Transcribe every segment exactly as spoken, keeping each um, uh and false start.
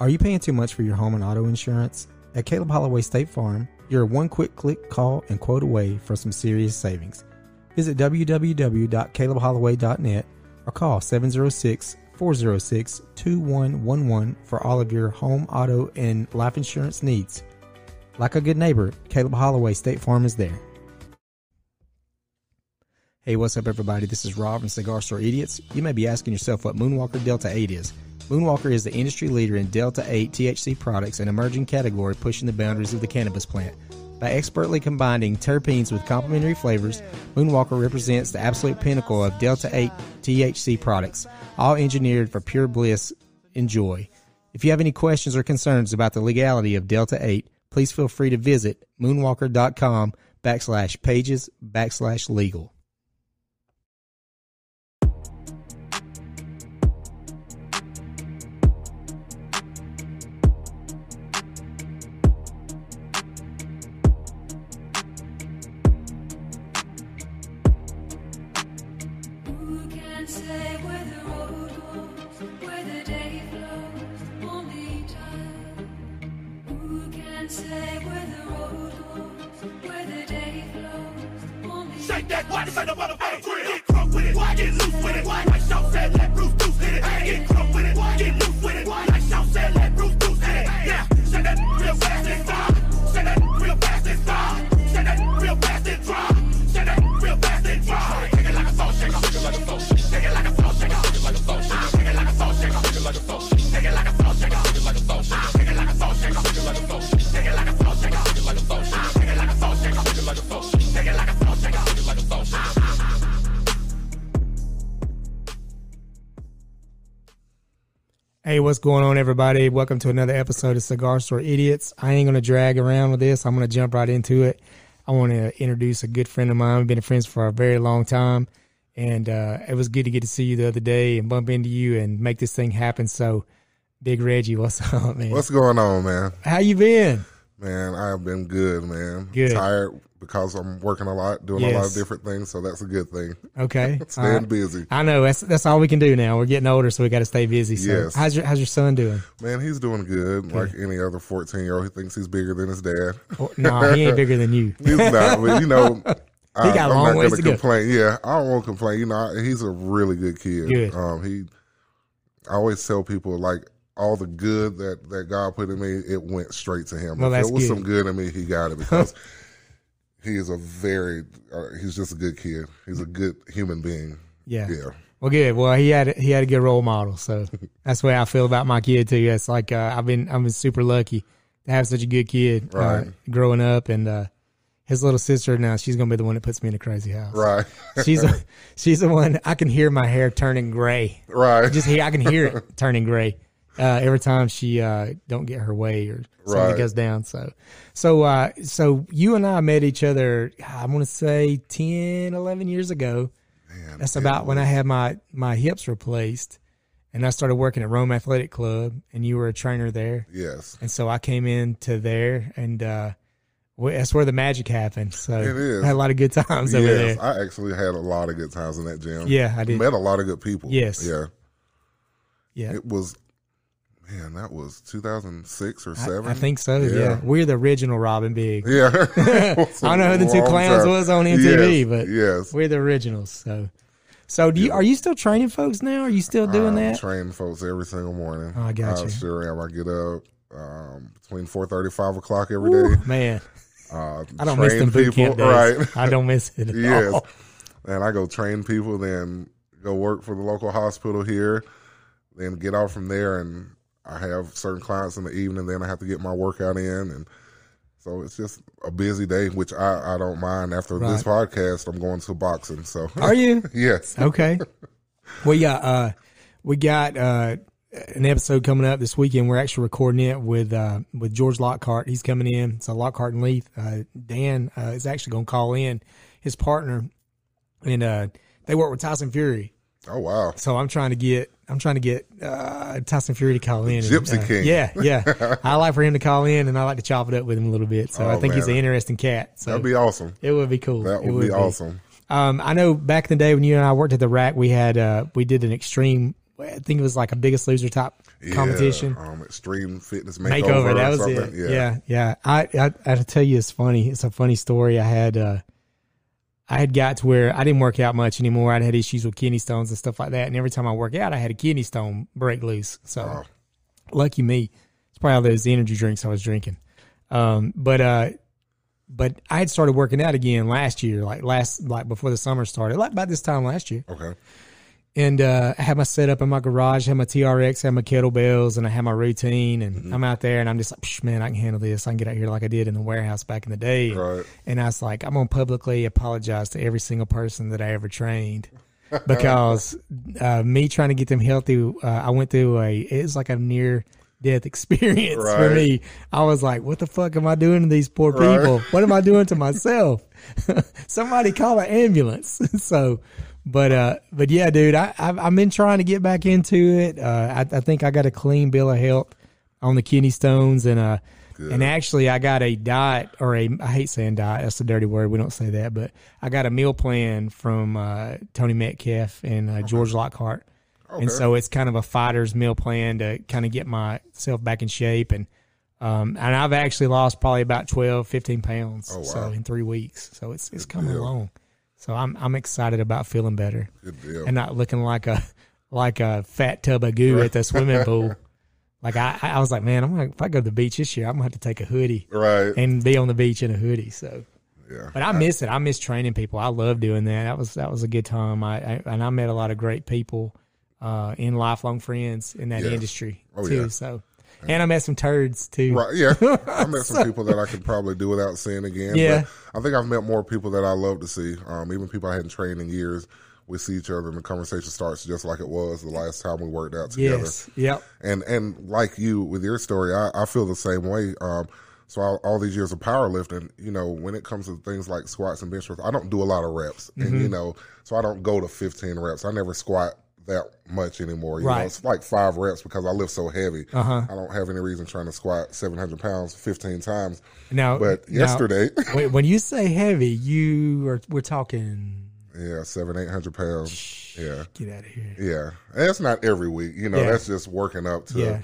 Are you paying too much for your home and auto insurance? At Caleb Holloway State Farm, you're one quick click, call, and quote away for some serious savings. Visit w w w dot caleb holloway dot net or call seven zero six, four zero six, two one one one for all of your home, auto, and life insurance needs. Like a good neighbor, Caleb Holloway State Farm is there. Hey, what's up, everybody? This is Rob from Cigar Store Idiots. You may be asking yourself what Moonwalker Delta eight is. Moonwalker is the industry leader in Delta eight T H C products, an emerging category pushing the boundaries of the cannabis plant. By expertly combining terpenes with complementary flavors, Moonwalker represents the absolute pinnacle of Delta eight T H C products, all engineered for pure bliss and joy. If you have any questions or concerns about the legality of Delta eight, please feel free to visit moonwalker.com backslash pages backslash legal. Hey, what's going on, everybody? Welcome to another episode of Cigar Store Idiots. I ain't going to drag around with this. I'm going to jump right into it. I want to introduce a good friend of mine. We've been friends for a very long time, and uh, it was good to get to see you the other day and bump into you and make this thing happen. So, Big Reggie, what's up, man? What's going on, man? How you been? Man, I've been good, man. Good. Tired because I'm working a lot, doing yes. a lot of different things, so that's a good thing. Okay. Staying right. busy. I know. That's that's all we can do now. We're getting older, so we got to stay busy. So yes. how's your, how's your son doing? Man, he's doing good. good. Like any other fourteen-year-old, he thinks he's bigger than his dad. Well, no, nah, he ain't bigger than you. He's not, but you know, I, he got I'm long not going to complain. Go. Yeah, I don't want to complain. You know, I, he's a really good kid. Good. Um, he, I always tell people, like, all the good that, that God put in me, it went straight to him. Well, if there was good. some good in me, he got it because he is a very, uh, he's just a good kid. He's a good human being. Yeah. Yeah. Well, good. Well, he had, he had a good role model. So that's the way I feel about my kid too. It's like, uh, I've been, I've been super lucky to have such a good kid right. uh, growing up. And, uh, his little sister now, she's going to be the one that puts me in a crazy house. Right. she's a, she's the one, I can hear my hair turning gray. Right. Just here. I can hear it turning gray. Uh, every time she uh, don't get her way or something right. goes down. So, so, uh, so you and I met each other, I want to say ten, eleven years ago. Man, That's man, about man. when I had my, my hips replaced and I started working at Rome Athletic Club and you were a trainer there. Yes. And so I came into there and, uh, that's where the magic happened. So it is. I had a lot of good times yes, over there. I actually had a lot of good times in that gym. Yeah, I did. Met a lot of good people. Yes. Yeah. Yeah. It was, man, that was two thousand six or seven. I, I think so, yeah. yeah. We're the original Robin Big. Yeah. I don't know who the two clowns time. was on M T V, yes, but yes. we're the originals. So so do you, yeah. are you still training folks now? Are you still doing I'm that? I'm training folks every single morning. Oh, I got I you. I sure am. I get up um, between four thirty, five o'clock every Ooh, day. Man. Uh, I don't miss them boot camp days. Right. I don't miss it at yes. all. And I go train people, then go work for the local hospital here, then get off from there and I have certain clients in the evening, then I have to get my workout in. And so it's just a busy day, which I, I don't mind. After right. this podcast, I'm going to boxing. So are you? Yes. Okay. Well, yeah, uh, we got uh, an episode coming up this weekend. We're actually recording it with uh, with George Lockhart. He's coming in. So Lockhart and Leith. Uh, Dan uh, is actually going to call in, his partner. And uh, they work with Tyson Fury. Oh, wow. So I'm trying to get I'm trying to get uh, Tyson Fury to call in. Gypsy and, uh, King. Yeah, yeah. I like for him to call in, and I like to chop it up with him a little bit. So oh, I think man. he's an interesting cat. So that'd be awesome. It would be cool. That would, it would be, be awesome. Um, I know back in the day when you and I worked at the rack, we had uh, we did an extreme I think it was like a Biggest Loser type yeah, competition. Um, Extreme Fitness Makeover. Makeover, that was it. Yeah, yeah. yeah. I, I I tell you, it's funny. It's a funny story. I had uh, I had got to where I didn't work out much anymore. I had issues with kidney stones and stuff like that. And every time I work out, I had a kidney stone break loose. So wow. Lucky me. It's probably all those energy drinks I was drinking. Um, but uh, but I had started working out again last year, like last like before the summer started, like about this time last year. Okay. And uh, I had my setup in my garage, had my T R X, had my kettlebells, and I had my routine. And mm-hmm. I'm out there, and I'm just like, Psh, man, I can handle this. I can get out here like I did in the warehouse back in the day. Right. And I was like, I'm going to publicly apologize to every single person that I ever trained. Because uh, me trying to get them healthy, uh, I went through a – it was like a near – death experience right. for me. I was like, what the fuck am I doing to these poor right. people? What am I doing to myself? Somebody call an ambulance. So, but, uh, but yeah, dude, I, I've, I've been trying to get back into it. Uh, I, I think I got a clean bill of health on the kidney stones and, uh, Good. and actually I got a diet or a, I hate saying diet. That's a dirty word. We don't say that, but I got a meal plan from, uh, Tony Metcalf and uh, George Lockhart. Okay. And so it's kind of a fighter's meal plan to kind of get myself back in shape. And um, and I've actually lost probably about twelve, fifteen pounds oh, wow. so in three weeks. So it's it's Good coming deal. Along. So I'm I'm excited about feeling better. Good deal. And not looking like a like a fat tub of goo at the swimming pool. Like I, I was like, man, I'm gonna, if I go to the beach this year, I'm going to have to take a hoodie right. and be on the beach in a hoodie. So. Yeah. But I miss I, it. I miss training people. I love doing that. That was that was a good time. I, I And I met a lot of great people. Uh, in lifelong friends in that yeah. industry oh, too. Yeah. So, yeah. and I met some turds too. Right? Yeah, I met some so, people that I could probably do without seeing again. Yeah, but I think I've met more people that I love to see. Um, even people I hadn't trained in years, we see each other and the conversation starts just like it was the last time we worked out together. Yes. Yep. And and like you with your story, I, I feel the same way. Um, so I, all these years of powerlifting, you know, when it comes to things like squats and bench press, I don't do a lot of reps, mm-hmm. and you know, so I don't go to fifteen reps. I never squat that much anymore. You right. know, it's like five reps because I lift so heavy. Uh-huh. I don't have any reason trying to squat seven hundred pounds fifteen times. Now, but yesterday, now, wait, when you say heavy, you are, we're talking. Yeah. Seven, eight hundred pounds. Shh, yeah. Get out of here. Yeah. And that's not every week, you know, yeah. that's just working up to, yeah.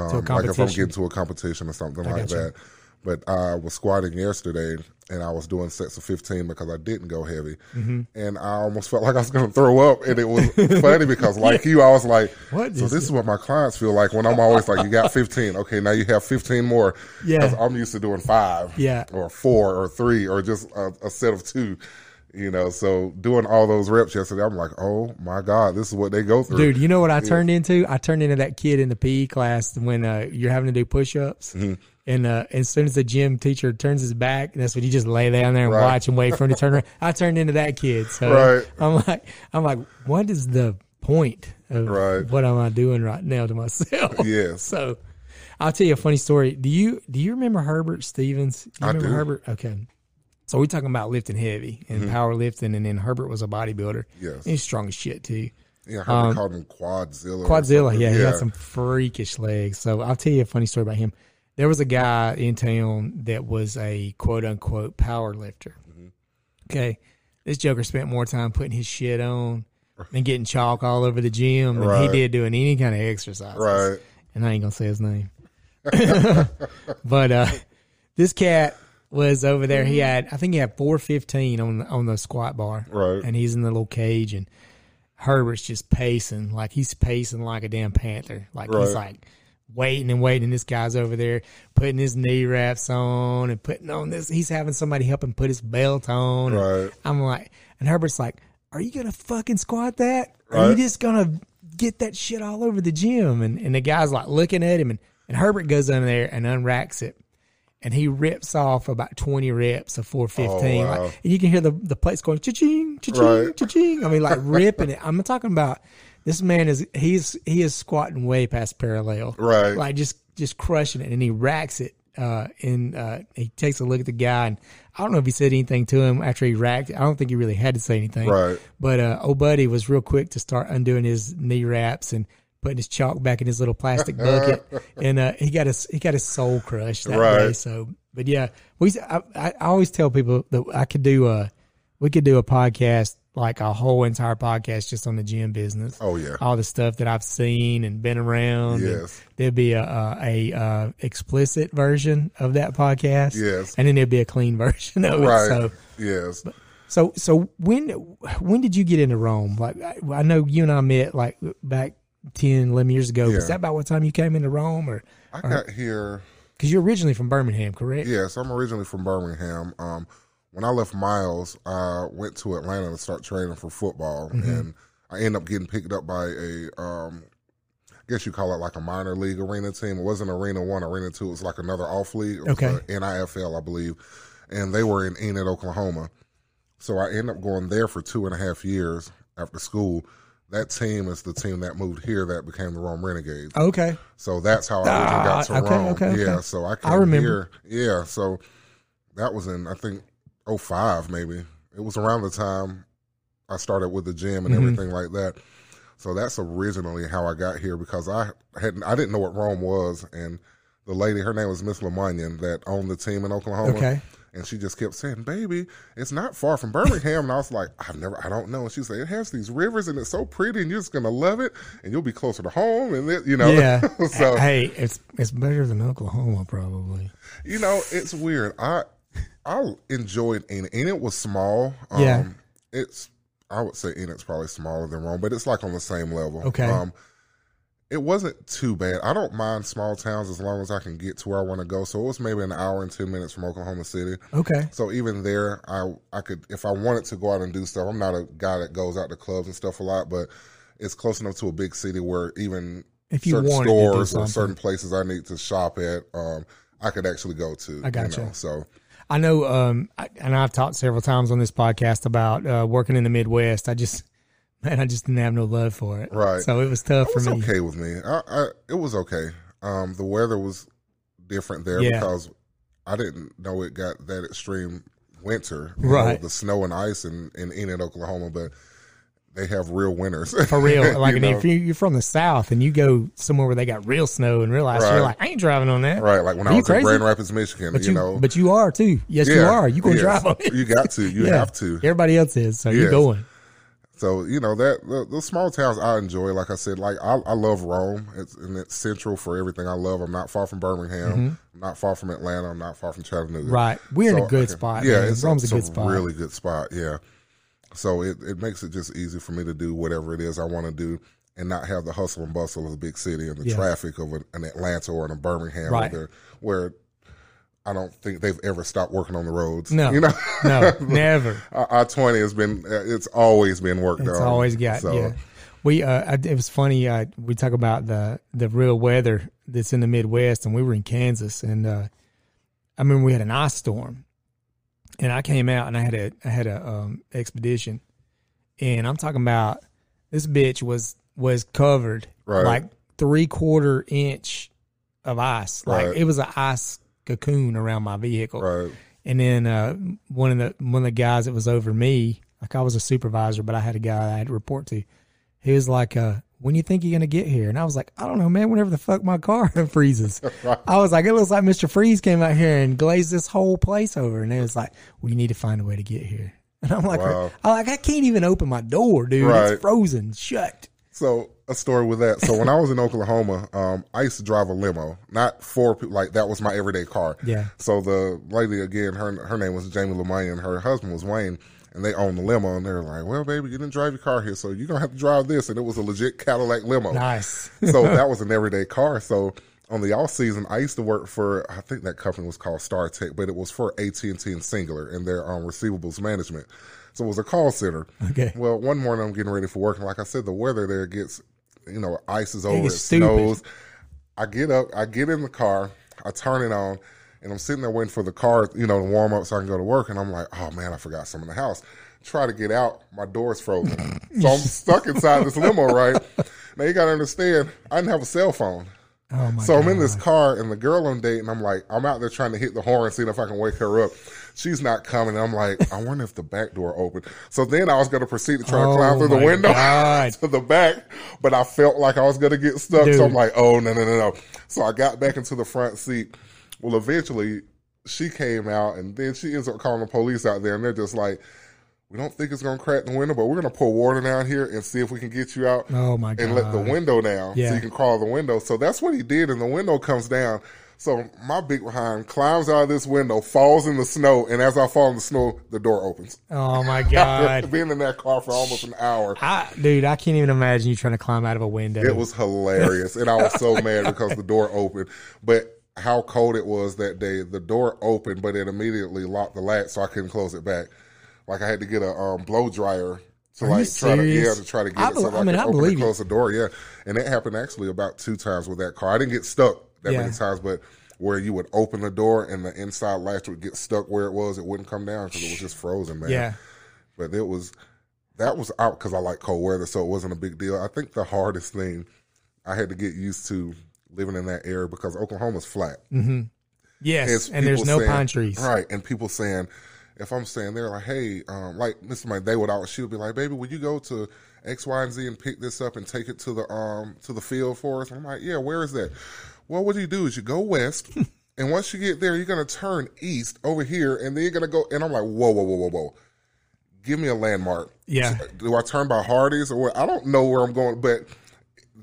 um, to a competition. Like if I'm getting to a competition or something I like that. You. But I was squatting yesterday, and I was doing sets of fifteen because I didn't go heavy. Mm-hmm. And I almost felt like I was going to throw up. And it was funny because, like you, I was like, what so is this it? Is what my clients feel like when I'm always like, you got fifteen. Okay, now you have fifteen more. Yeah. Because I'm used to doing five yeah. or four or three or just a, a set of two. You know, so doing all those reps yesterday, I'm like, oh, my God, this is what they go through. Dude, you know what I yeah. turned into? I turned into that kid in the P E class when uh, you're having to do push-ups. Mm-hmm. And uh, as soon as the gym teacher turns his back, that's when you just lay down there and right. watch and wait for him to turn around. I turned into that kid. So right. I'm like, I'm like, what is the point of right. what am I doing right now to myself? Yeah. So I'll tell you a funny story. Do you do you remember Herbert Stevens? Do you I remember do. Herbert? Okay. So we're talking about lifting heavy and mm-hmm. powerlifting, and then Herbert was a bodybuilder. Yes. He's strong as shit too. Yeah, Herbert um, called him Quadzilla. Quadzilla, yeah, yeah. He had some freakish legs. So I'll tell you a funny story about him. There was a guy in town that was a quote-unquote power lifter. Mm-hmm. Okay. This joker spent more time putting his shit on and getting chalk all over the gym than right. he did doing any kind of exercises. Right. And I ain't going to say his name. But uh, this cat was over there. He had, I think he had four fifteen on, on the squat bar. Right. And he's in the little cage, and Herbert's just pacing. Like, he's pacing like a damn panther. Like, right. he's like... waiting and waiting. This guy's over there putting his knee wraps on and putting on this. He's having somebody help him put his belt on. Right. I'm like, and Herbert's like, are you going to fucking squat that? Right. Are you just going to get that shit all over the gym? And and the guy's like looking at him, and, and Herbert goes under there and unracks it. And he rips off about twenty reps of four fifteen. Oh, wow. Like, and you can hear the, the plates going, cha-ching, cha-ching, right. cha-ching. I mean, like ripping it. I'm talking about this man is he's he is squatting way past parallel, right? Like just just crushing it, and he racks it. Uh, and uh, he takes a look at the guy, and I don't know if he said anything to him after he racked it. I don't think he really had to say anything, right? But uh, old buddy was real quick to start undoing his knee wraps and putting his chalk back in his little plastic bucket, and uh, he got his he got his soul crushed that right. day. So, but yeah, we I, I always tell people that I could do a we could do a podcast like a whole entire podcast just on the gym business. Oh yeah, all the stuff that I've seen and been around. Yes, there'd be a a, a a explicit version of that podcast. Yes, and then there'd be a clean version of it. Right. So, yes. But, so so when when did you get into Rome? Like I, I know you and I met like back ten, eleven years ago. Yeah. Is that about what time you came into Rome? Or I or, got here because you're originally from Birmingham, correct? Yes, I'm originally from Birmingham. Um. When I left Miles, I went to Atlanta to start training for football, mm-hmm. and I ended up getting picked up by a, um, I guess you call it like a minor league arena team. It wasn't Arena one, Arena two. It was like another off league. It was okay. The N I F L, I believe, and they were in Enid, Oklahoma. So I ended up going there for two and a half years after school. That team is the team that moved here that became the Rome Renegades. Okay. So that's how I ah, got to okay, Rome. Okay, okay. Yeah, so I came I remember. here. Yeah, so that was in, I think, Oh, five maybe. It was around the time I started with the gym and mm-hmm. everything like that. So that's originally how I got here, because I hadn't, I didn't know what Rome was, and the lady, her name was Miss LaMunion, that owned the team in Oklahoma. Okay. And she just kept saying, "Baby, it's not far from Birmingham." And I was like, I've never, I don't know. And she said, "It has these rivers and it's so pretty and you're just going to love it and you'll be closer to home." And it, you know, yeah. So, hey, it's, it's better than Oklahoma probably. You know, it's weird. I, I enjoyed Enid. Enid was small. Um, yeah. It's, I would say Enid's probably smaller than Rome, but it's like on the same level. Okay. Um, it wasn't too bad. I don't mind small towns as long as I can get to where I want to go. So it was maybe an hour and ten minutes from Oklahoma City. Okay. So even there, I, I could, if I wanted to go out and do stuff, I'm not a guy that goes out to clubs and stuff a lot, but it's close enough to a big city where even if you certain stores or certain places I need to shop at, um, I could actually go to. I got you. Know, so. I know, um, I, and I've talked several times on this podcast about uh, working in the Midwest. I just, man, I just didn't have no love for it. Right. So it was tough it for was me. It was okay with me. I, I, it was okay. Um, the weather was different there yeah. because I didn't know it got that extreme winter. Right. Know, the snow and ice in, in Enid, Oklahoma, but they have real winters. For real. Like, you know? If you're from the South and you go somewhere where they got real snow and realize right. you're like, I ain't driving on that. Right. Like when are I was crazy? in Grand Rapids, Michigan, but you, you know. But you are too. Yes, yeah. you are. You're going to yes. drive on it. You got to. You yeah. have to. Everybody else is. So yes. you're going. So, you know, that the, the small towns I enjoy. Like I said, like I, I love Rome. It's, and it's central for everything I love. I'm not far from Birmingham. Mm-hmm. I'm not far from Atlanta. I'm not far from Chattanooga. Right. We're so, in a good spot. Yeah. It's, Rome's it's a good a spot. Really good spot. Yeah. So it, it makes it just easy for me to do whatever it is I want to do and not have the hustle and bustle of a big city and the yeah. traffic of an, an Atlanta or a Birmingham right. where, where I don't think they've ever stopped working on the roads. No, you know? No, never. I twenty has been, it's always been worked it's on. It's always got, so. yeah. We, uh, it was funny, uh, we talk about the, the real weather that's in the Midwest, and we were in Kansas, and uh, I remember we had an ice storm. And I came out and I had a I had a um, expedition, and I'm talking about this bitch was was covered right. like three quarter inch of ice, like right. it was an ice cocoon around my vehicle. Right. And then uh, one of the one of the guys that was over me, like I was a supervisor, but I had a guy I had to report to. He was like, uh, "When you think you're gonna get here?" And I was like, "I don't know, man. Whenever the fuck my car freezes." Right. I was like, "It looks like Mister Freeze came out here and glazed this whole place over." And it was like, "We need to find a way to get here." And I'm like, wow. "I like I can't even open my door, dude. Right. It's frozen shut." So a story with that. So when I was in Oklahoma, um, I used to drive a limo, not four people. Like that was my everyday car. Yeah. So the lady again, her her name was Jamie LeMay, and her husband was Wayne. And they owned the limo, and they were like, "Well, baby, you didn't drive your car here, so you're going to have to drive this." And it was a legit Cadillac limo. Nice. So that was an everyday car. So on the off-season, I used to work for, I think that company was called StarTech, but it was for A T and T and Singular and their um, receivables management. So it was a call center. Okay. Well, one morning I'm getting ready for work, and like I said, the weather there gets, you know, ice is over, it, it snows. I get up, I get in the car, I turn it on. And I'm sitting there waiting for the car, you know, to warm up so I can go to work. And I'm like, "Oh, man, I forgot some in the house." Try to get out. My door's frozen. So I'm stuck inside this limo, right? Now, you got to understand, I didn't have a cell phone. Oh my so God. I'm in this car, and the girl I'm dating, I'm like, I'm out there trying to hit the horn, seeing if I can wake her up. She's not coming. I'm like, I wonder if the back door opened. So then I was going to proceed to try oh to climb through the window to the back, but I felt like I was going to get stuck. Dude. So I'm like, oh, no, no, no, no. So I got back into the front seat. Well, eventually, she came out, and then she ends up calling the police out there, and they're just like, We don't think it's going to crack the window, but we're going to pour water down here and see if we can get you out. Oh, my God. And let the window down yeah. so you can crawl the window. So that's what he did, and the window comes down. So my big behind climbs out of this window, falls in the snow, and as I fall in the snow, the door opens. Oh, my God. Being in that car for almost an hour. I, dude, I can't even imagine you trying to climb out of a window. It was hilarious, and I was so mad because the door opened. But how cold it was that day, the door opened, but it immediately locked the latch, so I couldn't close it back. Like, I had to get a um, blow dryer to, Are like, try to, yeah, to try to get I it be- so I, I mean, could I open and close the door. Yeah, and it happened actually about two times with that car. I didn't get stuck that yeah. many times, but where you would open the door and the inside latch would get stuck where it was. It wouldn't come down because it was just frozen, man. Yeah. But it was – that was out because I like cold weather, so it wasn't a big deal. I think the hardest thing I had to get used to living in that area because Oklahoma's flat. Mm-hmm. Yes, and, and there's no saying, pine trees. Right, and people saying – if I'm standing there like, hey, um, like Miss LaMunion, they would always, she would be like, baby, would you go to X, Y, and Z and pick this up and take it to the um to the field for us? And I'm like, yeah, where is that? Well, what you do is you go west, and once you get there, you're going to turn east over here, and then you're going to go, and I'm like, whoa, whoa, whoa, whoa, whoa. Give me a landmark. Yeah. Do I turn by Hardee's or what? I don't know where I'm going, but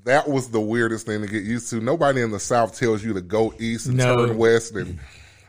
that was the weirdest thing to get used to. Nobody in the South tells you to go east and no. turn west, and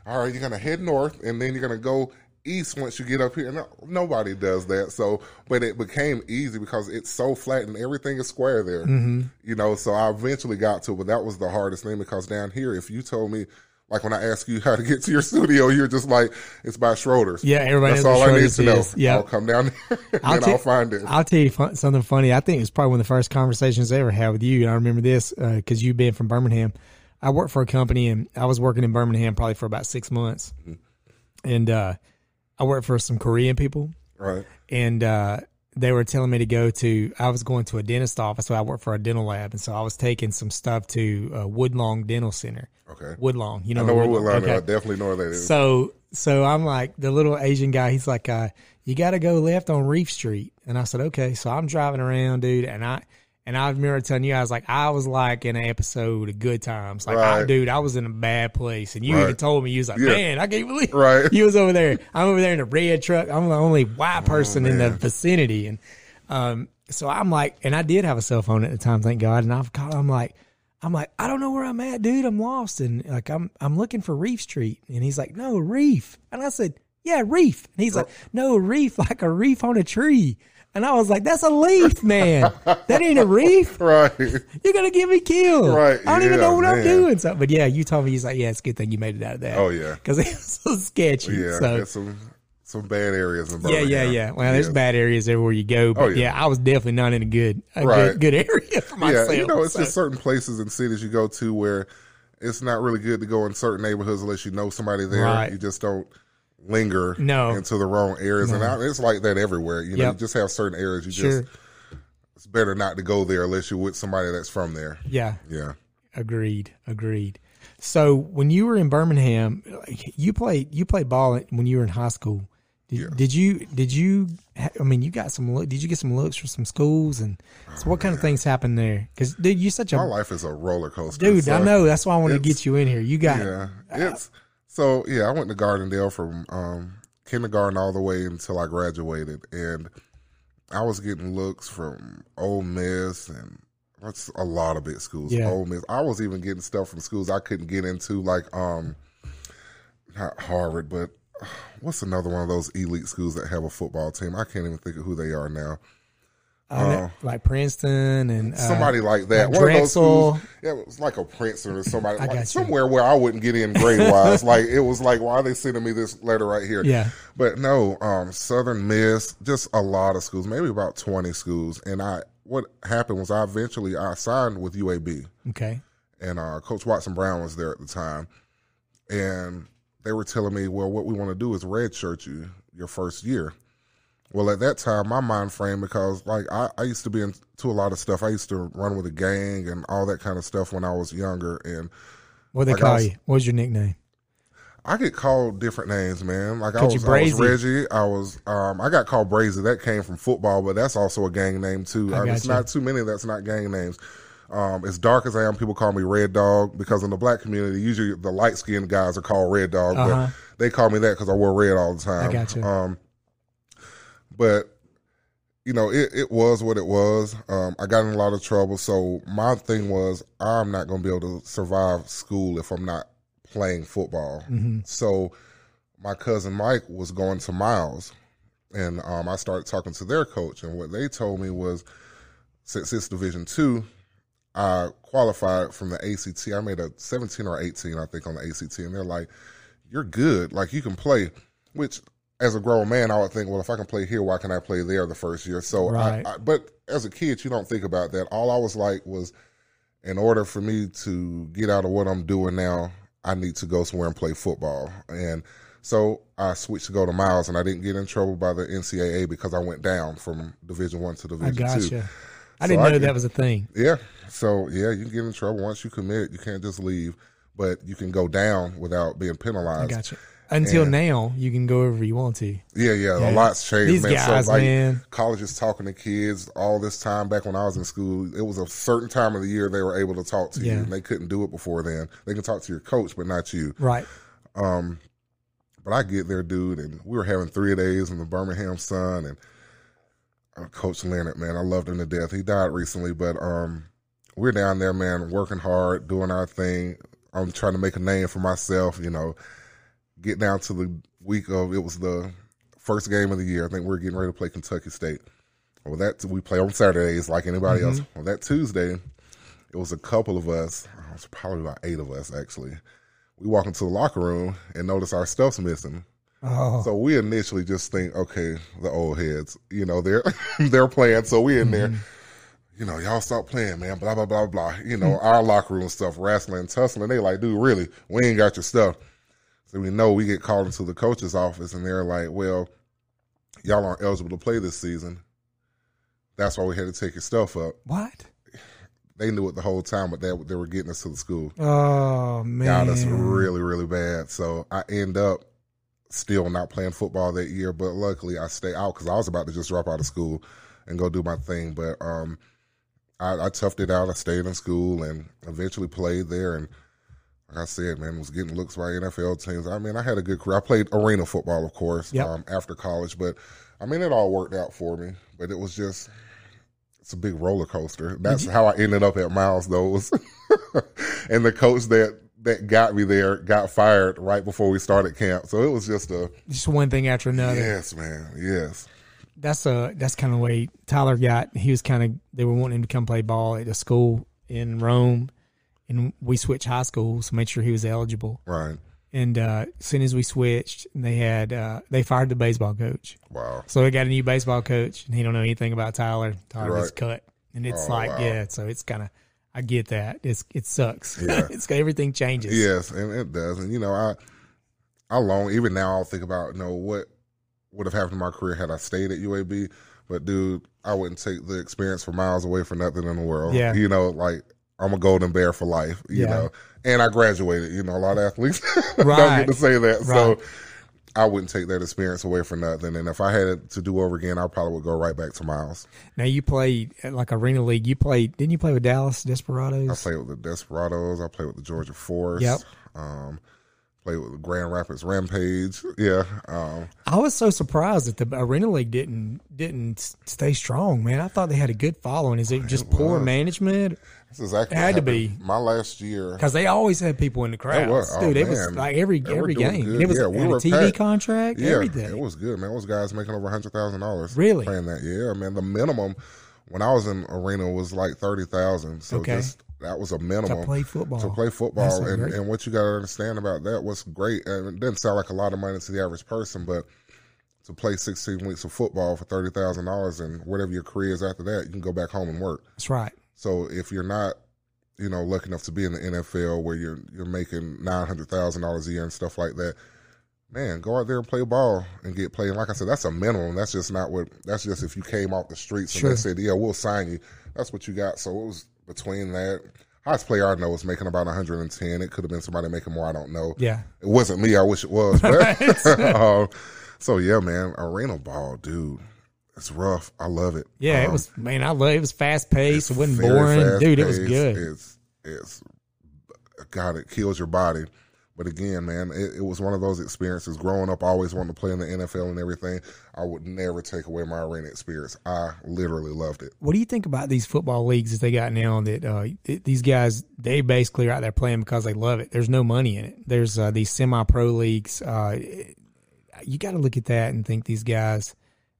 all right, you're going to head north, and then you're going to go east once you get up here. No, nobody does that. So, but it became easy because it's so flat and everything is square there. Mm-hmm. You know, so I eventually got to it, but that was the hardest thing because down here, if you told me, like when I asked you how to get to your studio, you're just like, it's by Schroeder's. Yeah, everybody knows what Schroeder's is. That's all I need to know. Yep. I'll come down there and I'll, t- I'll find it. I'll tell you fun- something funny. I think it was probably one of the first conversations I ever had with you. And I remember this because uh, you've been from Birmingham. I worked for a company and I was working in Birmingham probably for about six months. Mm-hmm. And, uh, I worked for some Korean people, right? And uh, they were telling me to go to. I was going to a dentist office, so I worked for a dental lab, and so I was taking some stuff to uh, Woodlawn Dental Center. Okay, Woodlawn, you know, I know where Woodlawn. Okay. I definitely know where that is. So, so I'm like the little Asian guy. He's like, uh, "You got to go left on Reef Street," and I said, "Okay." So I'm driving around, dude, and I and I remember telling you, I was like, I was like in an episode of Good Times, like, right. I, dude, I was in a bad place, and you right. even told me you was like, yeah. man, I can't believe right. you was over there. I'm over there in a red truck. I'm the only white person oh, in the vicinity, and um, so I'm like, and I did have a cell phone at the time, thank God, and I've called. I'm like, I'm like, I don't know where I'm at, dude. I'm lost, and like, I'm I'm looking for Reef Street, and he's like, no, Reef, and I said, yeah, Reef, and he's right. like, no, Reef, like a reef on a tree. And I was like, that's a leaf, man. That ain't a reef. Right. You're going to get me killed. Right. I don't yeah, even know what man. I'm doing. So, but, yeah, you told me. He's like, yeah, it's a good thing you made it out of that. Oh, yeah. Because it was so sketchy. Yeah, so. some some bad areas in Birmingham. Yeah, yeah, yeah. Well, yeah. There's bad areas everywhere you go. But, oh, yeah. yeah, I was definitely not in a good a right. good, good area for myself. Yeah, you know, it's so. just certain places and cities you go to where it's not really good to go in certain neighborhoods unless you know somebody there. Right. You just don't. Linger no. into the wrong areas, no. and I, it's like that everywhere. You know, yep. you just have certain areas. You sure. just it's better not to go there unless you're with somebody that's from there. Yeah, yeah, agreed, agreed. So when you were in Birmingham, you played you played ball when you were in high school. Did, yeah. did you? Did you? I mean, you got some. Look, did you get some looks from some schools? And so, what oh, kind man. of things happened there? Because dude, you're such a my life is a roller coaster, dude. So I know that's why I wanted to get you in here. You got yeah, it's. Uh, So, yeah, I went to Gardendale from um, kindergarten all the way until I graduated. And I was getting looks from Ole Miss and that's a lot of big schools. Yeah. Ole Miss. I was even getting stuff from schools I couldn't get into, like um, not Harvard, but uh, what's another one of those elite schools that have a football team? I can't even think of who they are now. Uh, like Princeton and uh, somebody like that. Like one of those schools, yeah, it was like a Princeton or somebody like, somewhere where I wouldn't get in grade wise. Like it was like, why are they sending me this letter right here? Yeah, but no, um, Southern Miss, just a lot of schools, maybe about twenty schools. And I, what happened was, I eventually I signed with U A B. Okay, and uh, Coach Watson Brown was there at the time, and they were telling me, well, what we want to do is redshirt you your first year. Well, at that time, my mind frame, because like I, I used to be into a lot of stuff. I used to run with a gang and all that kind of stuff when I was younger. And what they like call was, you? What was your nickname? I get called different names, man. Like I was, I was Reggie. I was um, I got called Brazy. That came from football, but that's also a gang name too. I I, it's you. Not too many that's not gang names. Um, as dark as I am, people call me Red Dog because in the black community, usually the light skinned guys are called Red Dog, uh-huh. but they call me that because I wore red all the time. I got you. Um, But, you know, it, it was what it was. Um, I got in a lot of trouble. So my thing was, I'm not going to be able to survive school if I'm not playing football. Mm-hmm. So my cousin Mike was going to Miles, and um, I started talking to their coach. And what they told me was, since it's Division Two, I qualified from the A C T. I made a seventeen or eighteen, I think, on the A C T. And they're like, you're good. Like, you can play, which – as a grown man, I would think, well, if I can play here, why can I play there the first year? So, right. I, I, but as a kid, you don't think about that. All I was like was, in order for me to get out of what I'm doing now, I need to go somewhere and play football. And so I switched to go to Miles, and I didn't get in trouble by the N C A A because I went down from Division One to Division Two. I gotcha. Two. I didn't so know I could, that was a thing. Yeah. So, yeah, you can get in trouble. Once you commit, you can't just leave, but you can go down without being penalized. I gotcha. Until and, now, you can go wherever you want to. Yeah, yeah, yeah. A lot's changed, These man. Guys, so, like, man. Colleges talking to kids all this time. Back when I was in school, it was a certain time of the year they were able to talk to yeah. you, and they couldn't do it before then. They can talk to your coach, but not you. Right. Um, but I get there, dude, and we were having three-a-days in the Birmingham Sun, and uh, Coach Leonard, man, I loved him to death. He died recently, but um, we're down there, man, working hard, doing our thing. I'm trying to make a name for myself, you know. Get down to the week of, it was the first game of the year. I think we were getting ready to play Kentucky State. Well, that we play on Saturdays like anybody mm-hmm. else. Well, that Tuesday, it was a couple of us. It was probably about eight of us, actually. We walk into the locker room and notice our stuff's missing. Oh. So we initially just think, okay, the old heads, you know, they're, they're playing. So we in mm-hmm. there, you know, y'all stop playing, man, blah, blah, blah, blah. You know, mm-hmm. our locker room stuff, wrestling, tussling. They like, dude, really, we ain't got your stuff. So we know we get called into the coach's office, and they're like, well, y'all aren't eligible to play this season. That's why we had to take your stuff up. What? They knew it the whole time, but they, they were getting us to the school. Oh, man. Got us really, really bad. So I end up still not playing football that year, but luckily I stay out because I was about to just drop out of school and go do my thing. But um, I, I toughed it out. I stayed in school and eventually played there, and like I said, man, was getting looks by N F L teams. I mean, I had a good career. I played arena football, of course, yep. um, after college. But, I mean, it all worked out for me. But it was just – it's a big roller coaster. That's how I ended up at Miles, though. And the coach that, that got me there got fired right before we started camp. So it was just a – just one thing after another. Yes, man. Yes. That's a, that's kind of the way Tyler got. He was kind of – they were wanting him to come play ball at a school in Rome. And we switched high schools to make sure he was eligible. Right. And uh, as soon as we switched, they had uh, they fired the baseball coach. Wow. So we got a new baseball coach, and he don't know anything about Tyler. Tyler right. was cut. And it's oh, like, wow. yeah, so it's kind of – I get that. It's It sucks. Yeah. It's everything changes. Yes, and it does. And, you know, I I long – even now I'll think about, you know, what would have happened in my career had I stayed at U A B. But, dude, I wouldn't take the experience for Miles away for nothing in the world. Yeah. You know, like – I'm a golden bear for life, you yeah. know. And I graduated. You know, a lot of athletes right. don't get to say that. Right. So I wouldn't take that experience away for nothing. And if I had to do over again, I probably would go right back to Miles. Now, you played, like, Arena League. You played, didn't you play with Dallas Desperados? I played with the Desperados. I played with the Georgia Force. Yep. Um, played with the Grand Rapids Rampage. Yeah. Um, I was so surprised that the Arena League didn't didn't stay strong, man. I thought they had a good following. Is it just it poor management? Exactly it had happened. To be my last year because they always had people in the crowd. Oh, dude, it man. Was like every they every game. Good. It was yeah, we were a T V packed. Contract. Yeah, everything. It was good, man. Those guys making over a hundred thousand dollars. Really playing that? Yeah, man. The minimum when I was in Arena was like thirty thousand. So okay. just that was a minimum to play football. To play football, and, and what you got to understand about that, what's great, and it doesn't sound like a lot of money to the average person, but to play sixteen weeks of football for thirty thousand dollars, and whatever your career is after that, you can go back home and work. That's right. So if you're not, you know, lucky enough to be in the N F L where you're you're making nine hundred thousand dollars a year and stuff like that, man, go out there and play ball and get playing. Like I said, that's a minimum. That's just not what – that's just if you came off the streets sure. and they said, yeah, we'll sign you. That's what you got. So it was between that. Highest player I know was making about one hundred ten. It could have been somebody making more. I don't know. Yeah. It wasn't me. I wish it was. But, um, so, yeah, man, arena ball, dude. It's rough. I love it. Yeah, um, it was, man, I love it. It was fast paced. It wasn't boring. Dude, it was good. It's, it's, God, it kills your body. But again, man, it, it was one of those experiences. Growing up, I always wanted to play in the N F L and everything. I would never take away my arena experience. I literally loved it. What do you think about these football leagues that they got now that uh, it, these guys, they basically are out there playing because they love it? There's no money in it. There's uh, these semi-pro leagues. Uh, you got to look at that and think these guys,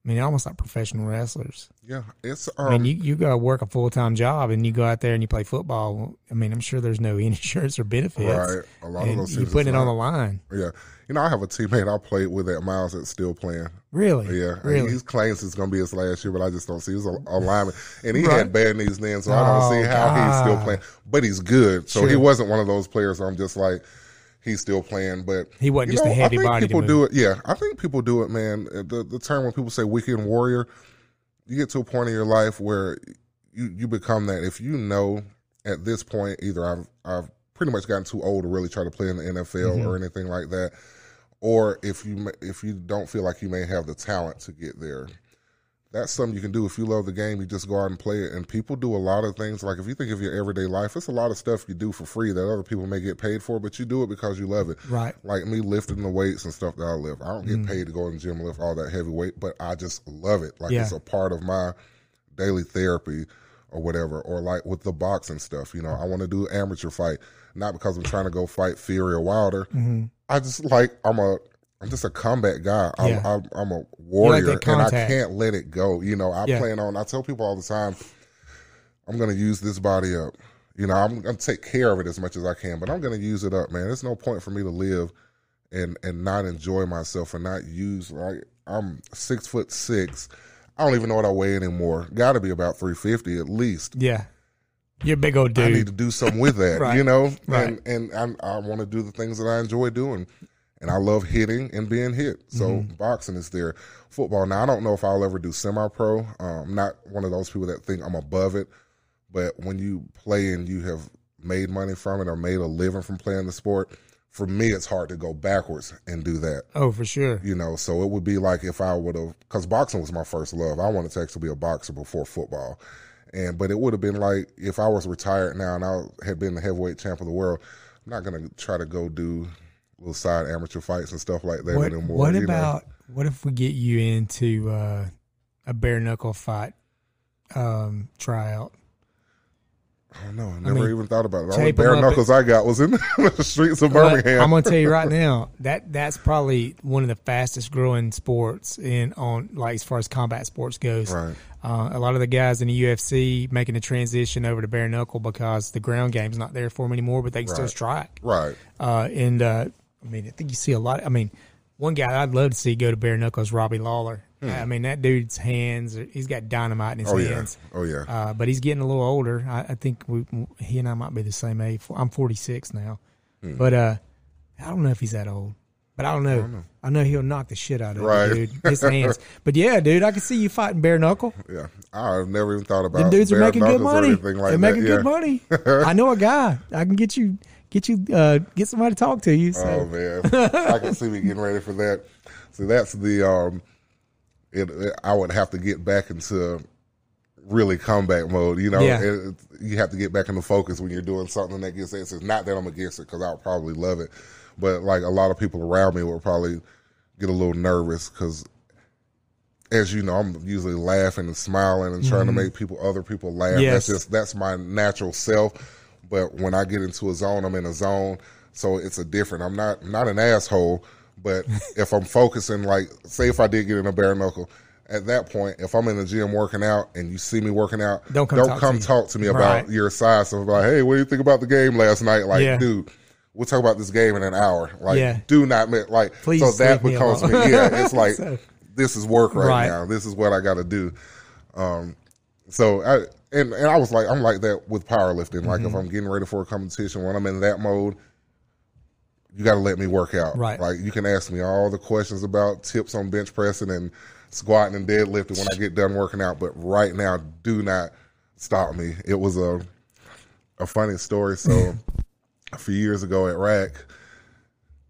I mean, almost like professional wrestlers. Yeah. It's, um, I mean, you, you go work a full-time job and you go out there and you play football. I mean, I'm sure there's no insurance or benefits. Right. A lot of those things. You're putting it on the line. Yeah. You know, I have a teammate I played with at Miles that's still playing. Really? Yeah. Really? He claims it's going to be his last year, but I just don't see. He's a, a lineman. And he right. had bad knees then, so oh, I don't see how God. he's still playing. But he's good. So sure. He wasn't one of those players I'm just like, he's still playing, but he wasn't just know, a heavy I think body. People do it, yeah. I think people do it, man. The the term when people say weekend warrior, you get to a point in your life where you, you become that. If you know at this point, either I've I've pretty much gotten too old to really try to play in the N F L mm-hmm. or anything like that, or if you if you don't feel like you may have the talent to get there. That's something you can do. If you love the game, you just go out and play it. And people do a lot of things. Like if you think of your everyday life, it's a lot of stuff you do for free that other people may get paid for, but you do it because you love it. Right. Like me lifting the weights and stuff that I lift. I don't get mm. paid to go in the gym and lift all that heavy weight, but I just love it. Like yeah. it's a part of my daily therapy or whatever. Or like with the boxing stuff, you know, I want to do amateur fight, not because I'm trying to go fight Fury or Wilder. Mm-hmm. I just like, I'm a, I'm just a combat guy. I'm, yeah. I'm, I'm a warrior, like and I can't let it go. You know, I yeah. plan on, I tell people all the time, I'm going to use this body up. You know, I'm going to take care of it as much as I can, but I'm going to use it up, man. There's no point for me to live and, and not enjoy myself and not use, like, I'm six foot six. I don't even know what I weigh anymore. Got to be about three fifty at least. Yeah. You're a big old dude. I need to do something with that, right. you know? Right. And, and I'm, I want to do the things that I enjoy doing. And I love hitting and being hit. So mm-hmm. boxing is there. Football, now I don't know if I'll ever do semi-pro. I'm not one of those people that think I'm above it. But when you play and you have made money from it or made a living from playing the sport, for me it's hard to go backwards and do that. Oh, for sure. You know, so it would be like if I would have, because boxing was my first love. I wanted to actually be a boxer before football. and But it would have been like if I was retired now and I had been the heavyweight champ of the world, I'm not going to try to go do little side amateur fights and stuff like that. What, anymore, what about, know? what if we get you into uh, a bare knuckle fight um, tryout? I don't know. I never I mean, even thought about it. All the bare knuckles at, I got was in the streets of Birmingham. I'm going to tell you right now, that that's probably one of the fastest growing sports in on like as far as combat sports goes. Right. Uh, a lot of the guys in the U F C making the transition over to bare knuckle because the ground game's not there for them anymore, but they can right. still strike. Right. Uh, and, uh, I mean, I think you see a lot. I mean, one guy I'd love to see go to bare knuckles, Robbie Lawler. Hmm. I mean, that dude's hands, he's got dynamite in his oh, hands. Yeah. Oh, yeah. Uh, but he's getting a little older. I, I think we, he and I might be the same age. I'm forty-six now. Hmm. But uh, I don't know if he's that old. But I don't know. I, don't know. I know he'll knock the shit out of right. it, dude. His hands. But, yeah, dude, I can see you fighting bare knuckle. Yeah. I've never even thought about it. The dudes are making good money. Like They're making yeah. good money. I know a guy. I can get you – Get you, uh, get somebody to talk to you. So. Oh man, I can see me getting ready for that. So that's the, um, it, it, I would have to get back into really comeback mode. You know, yeah. it, it, you have to get back into focus when you're doing something that gets it. It's not that I'm against it because I'll probably love it, but like a lot of people around me will probably get a little nervous because, as you know, I'm usually laughing and smiling and trying mm-hmm. to make people, other people laugh. Yes. That's just that's my natural self. But when I get into a zone, I'm in a zone, so it's a different. I'm not I'm not an asshole, but if I'm focusing, like, say if I did get in a bare knuckle, at that point, if I'm in the gym working out and you see me working out, don't come, don't talk, come to talk to me about right. your size. So I'm like, hey, what do you think about the game last night? Like, yeah. dude, we'll talk about this game in an hour. Like, yeah. do not, like, Please so that becomes me, me. Yeah, it's like, so, this is work right, right now. This is what I got to do. Um, so I... And and I was like, I'm like that with powerlifting. Like, mm-hmm. if I'm getting ready for a competition, when I'm in that mode, you got to let me work out. Right. Like, you can ask me all the questions about tips on bench pressing and squatting and deadlifting when I get done working out. But right now, do not stop me. It was a, a funny story. So a few years ago at R A C,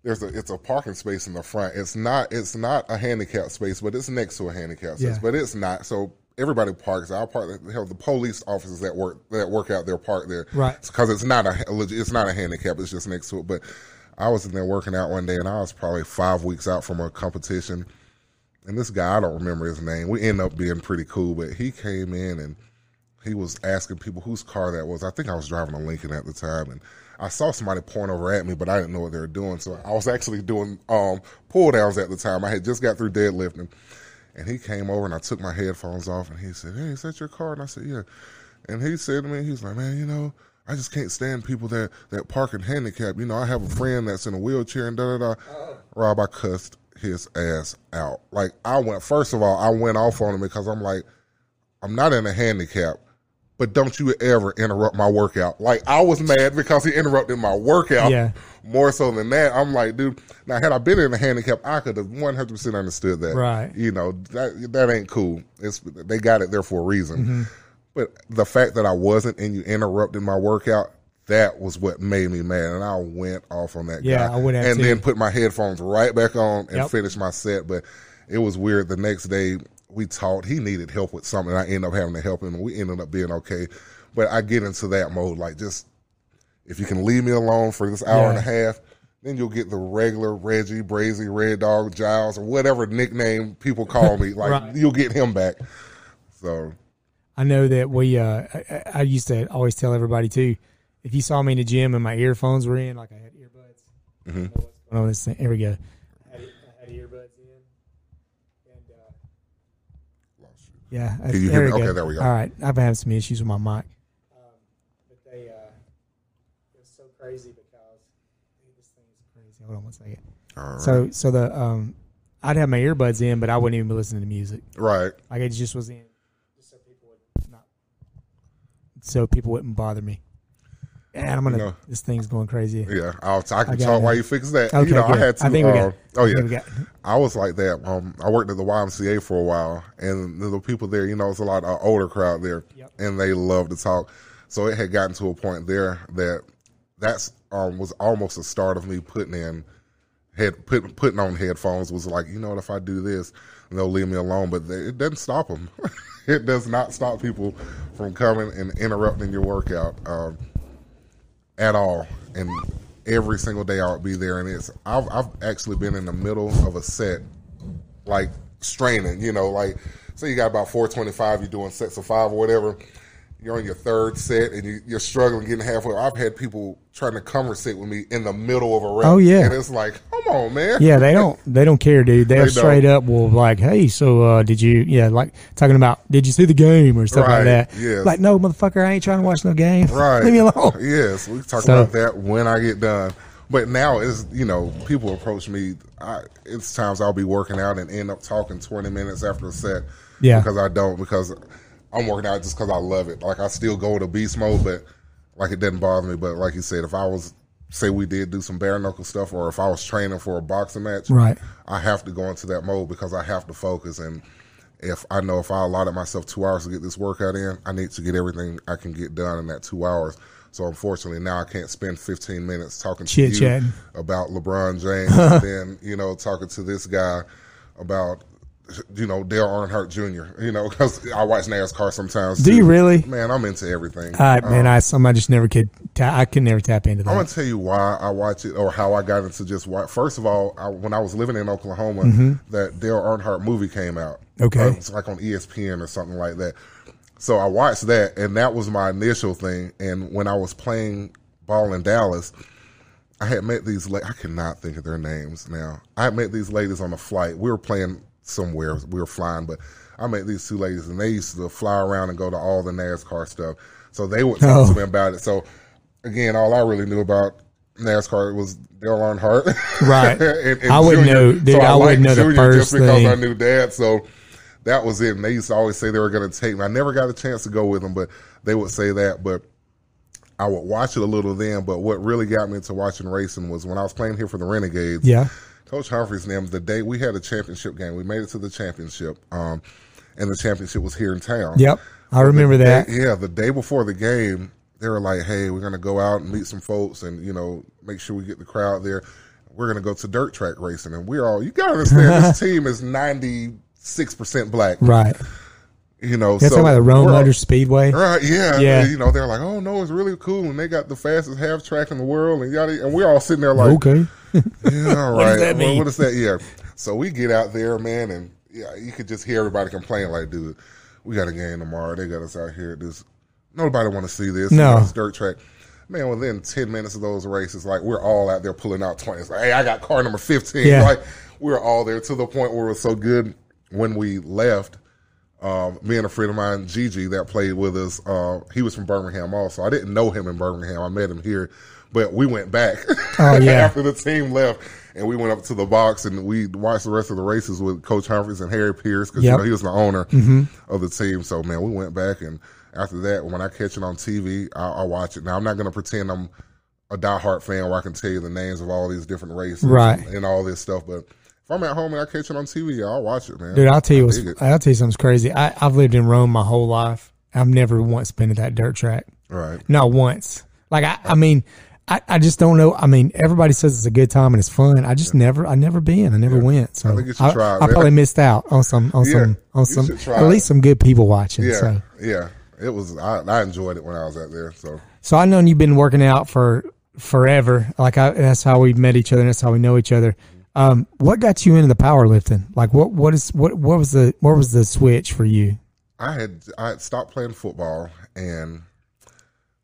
there's a, it's a parking space in the front. It's not, it's not a handicap space, but it's next to a handicap space. Yeah. But it's not. So everybody parks. I park. Hell, the police officers that work that work out there park there, right? Because it's, it's not a it's not a handicap. It's just next to it. But I was in there working out one day, and I was probably five weeks out from a competition. And this guy, I don't remember his name. We ended up being pretty cool, but he came in and he was asking people whose car that was. I think I was driving a Lincoln at the time, and I saw somebody point over at me, but I didn't know what they were doing. So I was actually doing um, pull downs at the time. I had just got through deadlifting, and he came over, and I took my headphones off, and he said, "Hey, is that your car?" And I said, "Yeah." And he said to me, he was like, "Man, you know, I just can't stand people that, that park in handicap. You know, I have a friend that's in a wheelchair and da da da." Rob, I cussed his ass out. Like, I went, first of all, I went off on him because I'm like, I'm not in a handicap, but don't you ever interrupt my workout. Like, I was mad because he interrupted my workout. Yeah. More so than that, I'm like, dude, now had I been in a handicap, I could have one hundred percent understood that. Right. You know, that that ain't cool. It's, they got it there for a reason. Mm-hmm. But the fact that I wasn't and you interrupted my workout, that was what made me mad. And I went off on that yeah, guy. I would have and too. Then put my headphones right back on and yep. finished my set. But it was weird. The next day we talked. He needed help with something. I ended up having to help him. And we ended up being okay. But I get into that mode. Like, just if you can leave me alone for this hour yeah. and a half, then you'll get the regular Reggie, Brazy, Red Dog, Giles, or whatever nickname people call me. Like, right. You'll get him back. So... I know that we, uh, I, I used to always tell everybody too, if you saw me in the gym and my earphones were in, like I had earbuds. Mm-hmm. I don't know what's going on with this thing. Here we go. I had, I had earbuds in. And, uh, Lost you. Yeah. Can you hear me? Okay, there we go. All right. I've been having some issues with my mic. Um, but they, uh, it was so crazy because this thing is crazy. Hold on one second. All right. So, so the, um, I'd have my earbuds in, but I wouldn't even be listening to music. Right. Like it just was in. So people wouldn't bother me. And I'm gonna. You know, this thing's going crazy. Yeah, I'll, I can I talk while you fix that. Okay, you know, I had to. I think we got, um, oh yeah, we got. I was like that. Um, I worked at the Y M C A for a while, and the people there, you know, it's a lot of older crowd there, yep. and they love to talk. So it had gotten to a point there that that's um, was almost the start of me putting in head put, putting on headphones. Was like, you know what, if I do this, they'll leave me alone. But they, it doesn't stop them. It does not stop people from coming and interrupting your workout um, at all. And every single day I'll be there. And it's I've, I've actually been in the middle of a set, like straining, you know, like say you got about four twenty-five, you're doing sets of five or whatever. You're on your third set and you, you're struggling getting halfway. I've had people trying to conversate with me in the middle of a rep. Oh yeah, and it's like, come on, man. Yeah, they don't they don't care, dude. They're they straight up will like, hey, so uh, did you? Yeah, like talking about did you see the game or stuff right. like that. Yes. Like, no, motherfucker, I ain't trying to watch no game. Right, leave me alone. Yes, we can talk so, about that when I get done. But now it's, you know, people approach me. I, it's times I'll be working out and end up talking twenty minutes after a set. Yeah, because I don't because. I'm working out just because I love it. Like, I still go to beast mode, but, like, it doesn't bother me. But, like you said, if I was, say we did do some bare-knuckle stuff or if I was training for a boxing match, right. I have to go into that mode because I have to focus. And if I know if I allotted myself two hours to get this workout in, I need to get everything I can get done in that two hours. So, unfortunately, now I can't spend fifteen minutes talking to Chit-chat. you about LeBron James and then, you know, talking to this guy about – you know, Dale Earnhardt Junior, you know, because I watch NASCAR sometimes. Do too. You really? Man, I'm into everything. All right, um, man, I, some, I just never could, ta- I could never tap into that. I'm going to tell you why I watch it or how I got into just watch. First of all, I, when I was living in Oklahoma, mm-hmm. that Dale Earnhardt movie came out. Okay. Uh, it's like on E S P N or something like that. So I watched that, and that was my initial thing. And when I was playing ball in Dallas, I had met these la- I cannot think of their names now. I had met these ladies on a flight. We were playing somewhere we were flying, but I met these two ladies and they used to fly around and go to all the NASCAR stuff. So they would talk oh. to me about it. So again, all I really knew about NASCAR was Dale Earnhardt. Right. and, and I wouldn't know, dude. So I, I wouldn't know Junior the first just because thing. I knew Dad. So that was it. And they used to always say they were going to take me. I never got a chance to go with them, but they would say that. But I would watch it a little then. But what really got me into watching racing was when I was playing here for the Renegades. Yeah. Coach Humphreys and them, the day we had a championship game, we made it to the championship, um, and the championship was here in town. Yep, I remember the, that. They, yeah, the day before the game, they were like, hey, we're going to go out and meet some folks and, you know, make sure we get the crowd there. We're going to go to dirt track racing. And we're all, you got to understand, this team is ninety-six percent black. Right. You know, that's so talking about the Rome Motor Speedway, right? Yeah, yeah. And, you know, they're like, "Oh no, it's really cool," and they got the fastest half track in the world, and yada. And we're all sitting there like, "Okay, yeah, all right, what does that mean? Well, what is that?" Yeah. So we get out there, man, and yeah, you could just hear everybody complain, like, "Dude, we got a game tomorrow. They got us out here at this. Nobody want to see this. No, this dirt track." Man, within ten minutes of those races, like, we're all out there pulling out twenties. Like, hey, I got car number fifteen. Yeah. Like, we were all there to the point where it was so good when we left. Um, me and a friend of mine, Gigi, that played with us, uh, he was from Birmingham also. I didn't know him in Birmingham. I met him here, but we went back oh, yeah. after the team left, and we went up to the box, and we watched the rest of the races with Coach Humphries and Harry Pierce because yep. you know, he was the owner mm-hmm. of the team. So, man, we went back, and after that, when I catch it on T V, I, I watch it. Now, I'm not going to pretend I'm a diehard fan where I can tell you the names of all these different races right. and, and all this stuff, but if I'm at home and I catch it on T V, I'll watch it, man. Dude, I'll tell you, what's, I'll tell you something's crazy. I, I've lived in Rome my whole life. I've never once been to that dirt track. Right. Not once. Like, I, I mean, I, I just don't know. I mean, everybody says it's a good time and it's fun. I just yeah. never, I never been. I never yeah. went. So I, think you should I, try, I probably missed out on some, on yeah, some, on some, at least some good people watching. Yeah. So. Yeah. It was, I, I enjoyed it when I was out there. So, so I know you've been working out for forever. Like, I, that's how we met each other. And that's how we know each other. Um, what got you into the powerlifting? Like, what, what is, what, what was the, what was the switch for you? I had, I had stopped playing football, and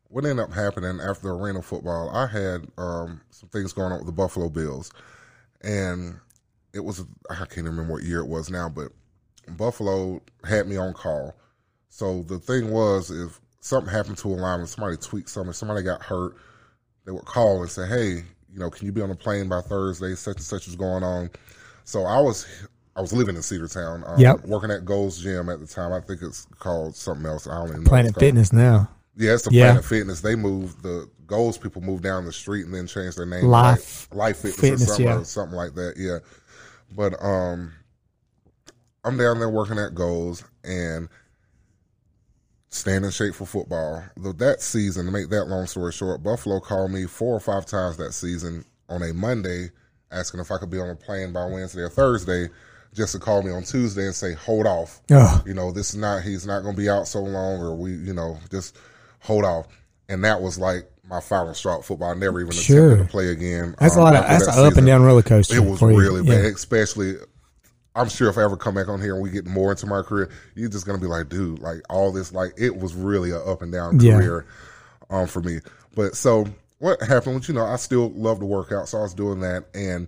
what ended up happening after arena football, I had, um, some things going on with the Buffalo Bills, and it was, I can't remember what year it was now, but Buffalo had me on call. So the thing was, if something happened to a lineman, somebody tweaked something, somebody got hurt, they would call and say, "Hey, you know, can you be on a plane by Thursday? Such and such is going on." So I was, I was living in Cedartown, um, yep. working at Gold's Gym at the time. I think it's called something else. I don't even know. Planet Fitness now. Yeah, it's the yeah. Planet Fitness. They moved the Gold's people moved down the street and then changed their name. Life, like, Life Fitness, Fitness or, something, yeah. or something like that. Yeah, but um, I'm down there working at Gold's and staying in shape for football. Though that season, to make that long story short, Buffalo called me four or five times that season on a Monday, asking if I could be on a plane by Wednesday or Thursday, just to call me on Tuesday and say, "Hold off. Ugh. You know, this is not, he's not going to be out so long, or we, you know, just hold off." And that was like my final straw football. I never even sure. attempted to play again. That's um, a lot of, that's that an up and down roller coaster. It was really yeah. bad, especially. I'm sure if I ever come back on here and we get more into my career, you're just going to be like, "Dude, like all this, like it was really an up and down career yeah. um, for me." But so what happened was, you know, I still love to work out. So I was doing that, and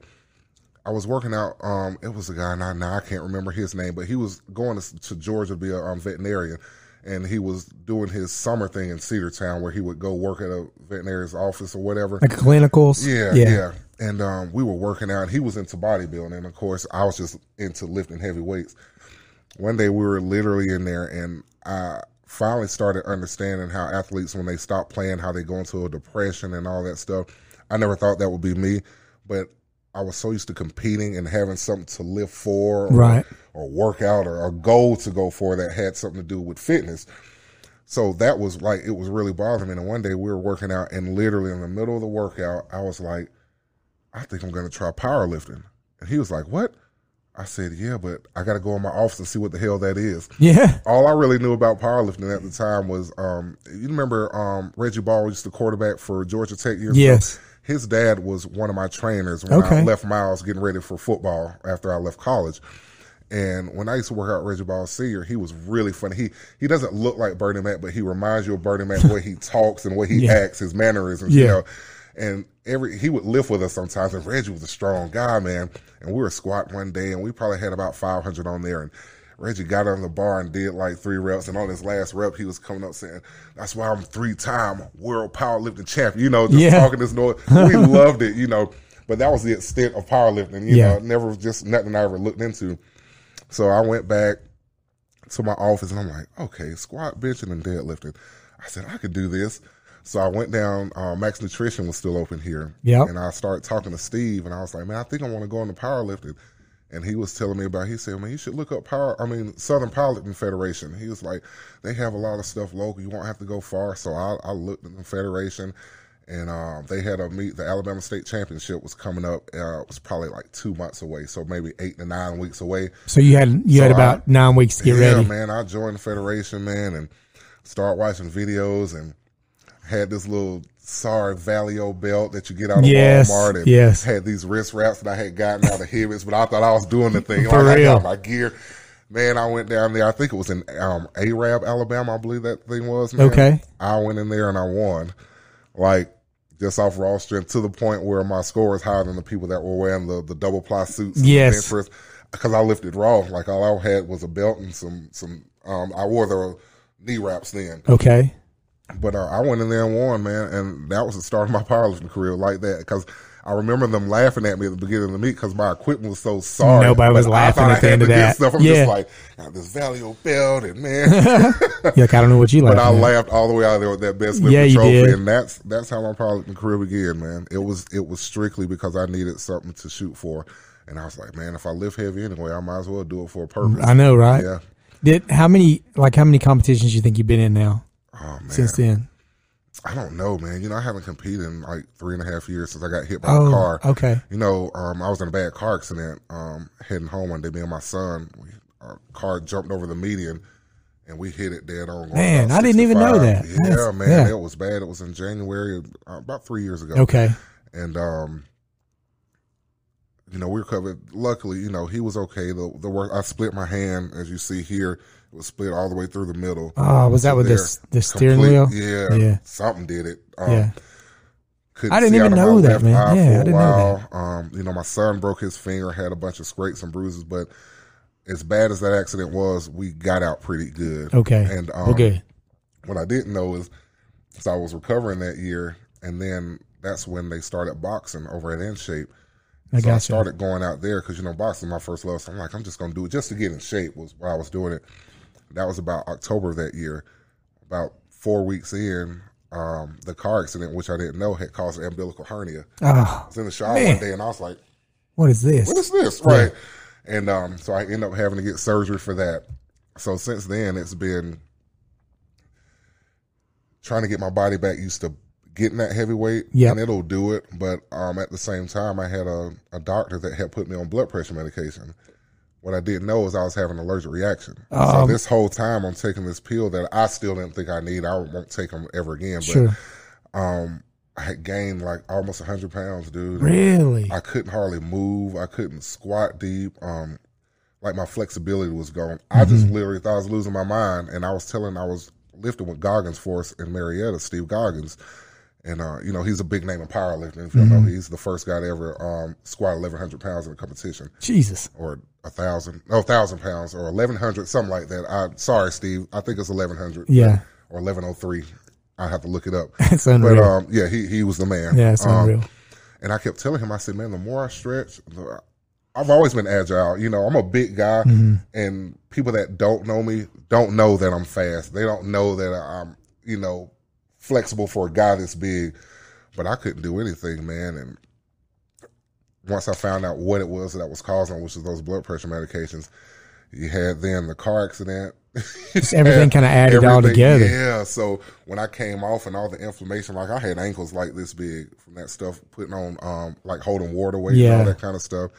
I was working out. Um, it was a guy, now, now I can't remember his name, but he was going to, to Georgia to be a um, veterinarian, and he was doing his summer thing in Cedartown where he would go work at a veterinarian's office or whatever. Like clinicals. Yeah, yeah. yeah. And um, we were working out. He was into bodybuilding. And, of course, I was just into lifting heavy weights. One day we were literally in there, and I finally started understanding how athletes, when they stop playing, how they go into a depression and all that stuff. I never thought that would be me, but I was so used to competing and having something to live for or, right. or work out or a goal to go for that had something to do with fitness. So that was like, it was really bothering me. And one day we were working out, and literally in the middle of the workout, I was like, "I think I'm going to try powerlifting." And he was like, "What?" I said, "Yeah, but I got to go in my office and see what the hell that is." Yeah. All I really knew about powerlifting at the time was, um, you remember um, Reggie Ball used to quarterback for Georgia Tech years yes. ago? His dad was one of my trainers when okay. I left Miles getting ready for football after I left college. And when I used to work out Reggie Ball Senior, he was really funny. He he doesn't look like Bernie Mac, but he reminds you of Bernie Mac, the way he talks and the way he yeah. acts, his mannerisms, yeah. you know. And every he would lift with us sometimes, and Reggie was a strong guy, man. And we were squatting one day, and we probably had about five hundred on there. And Reggie got on the bar and did like three reps. And on his last rep, he was coming up saying, "That's why I'm three-time world powerlifting champion." You know, just yeah. talking this noise. We loved it, you know. But that was the extent of powerlifting. You yeah. know, never just nothing I ever looked into. So I went back to my office, and I'm like, "Okay, squat, benching, and deadlifting." I said, "I could do this." So I went down, uh, Max Nutrition was still open here. Yep. And I started talking to Steve, and I was like, "Man, I think I want to go into powerlifting." And he was telling me about, he said, "Man, you should look up power, I mean, Southern Powerlifting Federation." He was like, "They have a lot of stuff local. You won't have to go far." So I, I looked at the federation, And um, they had a meet. The Alabama State Championship was coming up. Uh, it was probably like two months away, so maybe eight to nine weeks away. So you had you so had about I, nine weeks to get yeah, ready. Yeah, man. I joined the federation, man, and started watching videos and had this little sorry Valio belt that you get out of yes, Walmart. And yes. Had these wrist wraps that I had gotten out of Hibbets, but I thought I was doing the thing. For like, real. I got my gear. Man, I went down there. I think it was in um, Arab, Alabama. I believe that thing was. Man. Okay. I went in there and I won. Like, just off raw strength, to the point where my score is higher than the people that were wearing the, the double ply suits. Yes. Because I lifted raw. Like, all I had was a belt and some, some um, I wore the knee wraps then. Okay. But uh, I went in there and won, man. And that was the start of my powerlifting career, like that. Because I remember them laughing at me at the beginning of the meet because my equipment was so sorry. Nobody was laughing at the end of that. Stuff. I'm yeah. just like, got this Valio belt and man. Yeah, like, I don't know what you like. But I man. laughed all the way out of there with that best lifting yeah, trophy. Did. And that's that's how my powerlifting career began, man. It was it was strictly because I needed something to shoot for. And I was like, man, if I lift heavy anyway, I might as well do it for a purpose. I know, right? Yeah. Did how many like how many competitions do you think you've been in now? Oh, man. Since then. I don't know, man. You know, I haven't competed in like three and a half years since I got hit by oh, a car. Okay. You know, um, I was in a bad car accident um, heading home one day. Me and my son, we, our car jumped over the median, and we hit it dead on. Man, I didn't even know that. Yeah, That's, man, yeah. It was bad. It was in January, uh, about three years ago. Okay. And um, you know, we recovered. Luckily, you know, he was okay. The the work, I split my hand, as you see here. Was split all the way through the middle. Oh, was so that with the, the steering complete, wheel? Yeah, yeah. Something did it. Um, yeah. I didn't even know that, man. Yeah, I didn't while. know that. Um, you know, my son broke his finger, had a bunch of scrapes and bruises, but as bad as that accident was, we got out pretty good. Okay. And um, okay. what I didn't know is, so I was recovering that year, and then that's when they started boxing over at In Shape. I so gotcha. I started going out there because, you know, boxing was my first love, so I'm like, I'm just going to do it just to get in shape was why I was doing it. That was about October of that year. About four weeks in, um, the car accident, which I didn't know, had caused an umbilical hernia. Oh, I was in the shower man. one day, and I was like, what is this? What is this? Yeah. Right. And um, so I ended up having to get surgery for that. So since then, it's been trying to get my body back used to getting that heavy weight, yep. and it'll do it. But um, at the same time, I had a, a doctor that had put me on blood pressure medication. What I didn't know is I was having an allergic reaction. Um, so this whole time I'm taking this pill that I still didn't think I need. I won't take them ever again. But sure. um, I had gained like almost one hundred pounds, dude. Really? I couldn't hardly move. I couldn't squat deep. Um, like my flexibility was gone. Mm-hmm. I just literally thought I was losing my mind. And I was telling I was lifting with Goggins Force in Marietta, Steve Goggins. And, uh, you know, he's a big name in powerlifting. If you mm-hmm. know, he's the first guy to ever um, squat eleven hundred pounds in a competition. Jesus. Or a thousand, no, thousand pounds or eleven hundred, something like that. I, sorry, Steve. I think it's eleven hundred. Yeah. Or eleven oh three. I have to look it up. That's unreal. But, um, yeah, he, he was the man. Yeah, it's um, unreal. And I kept telling him, I said, man, the more I stretch, the, I've always been agile. You know, I'm a big guy. Mm-hmm. And people that don't know me don't know that I'm fast. They don't know that I'm, you know, flexible for a guy this big, but I couldn't do anything, man. And once I found out what it was that was causing, which is those blood pressure medications, you had then the car accident. Everything kind of added all together. Yeah. So when I came off and all the inflammation, like I had ankles like this big from that stuff, putting on um, like holding water weight yeah. and all that kind of stuff.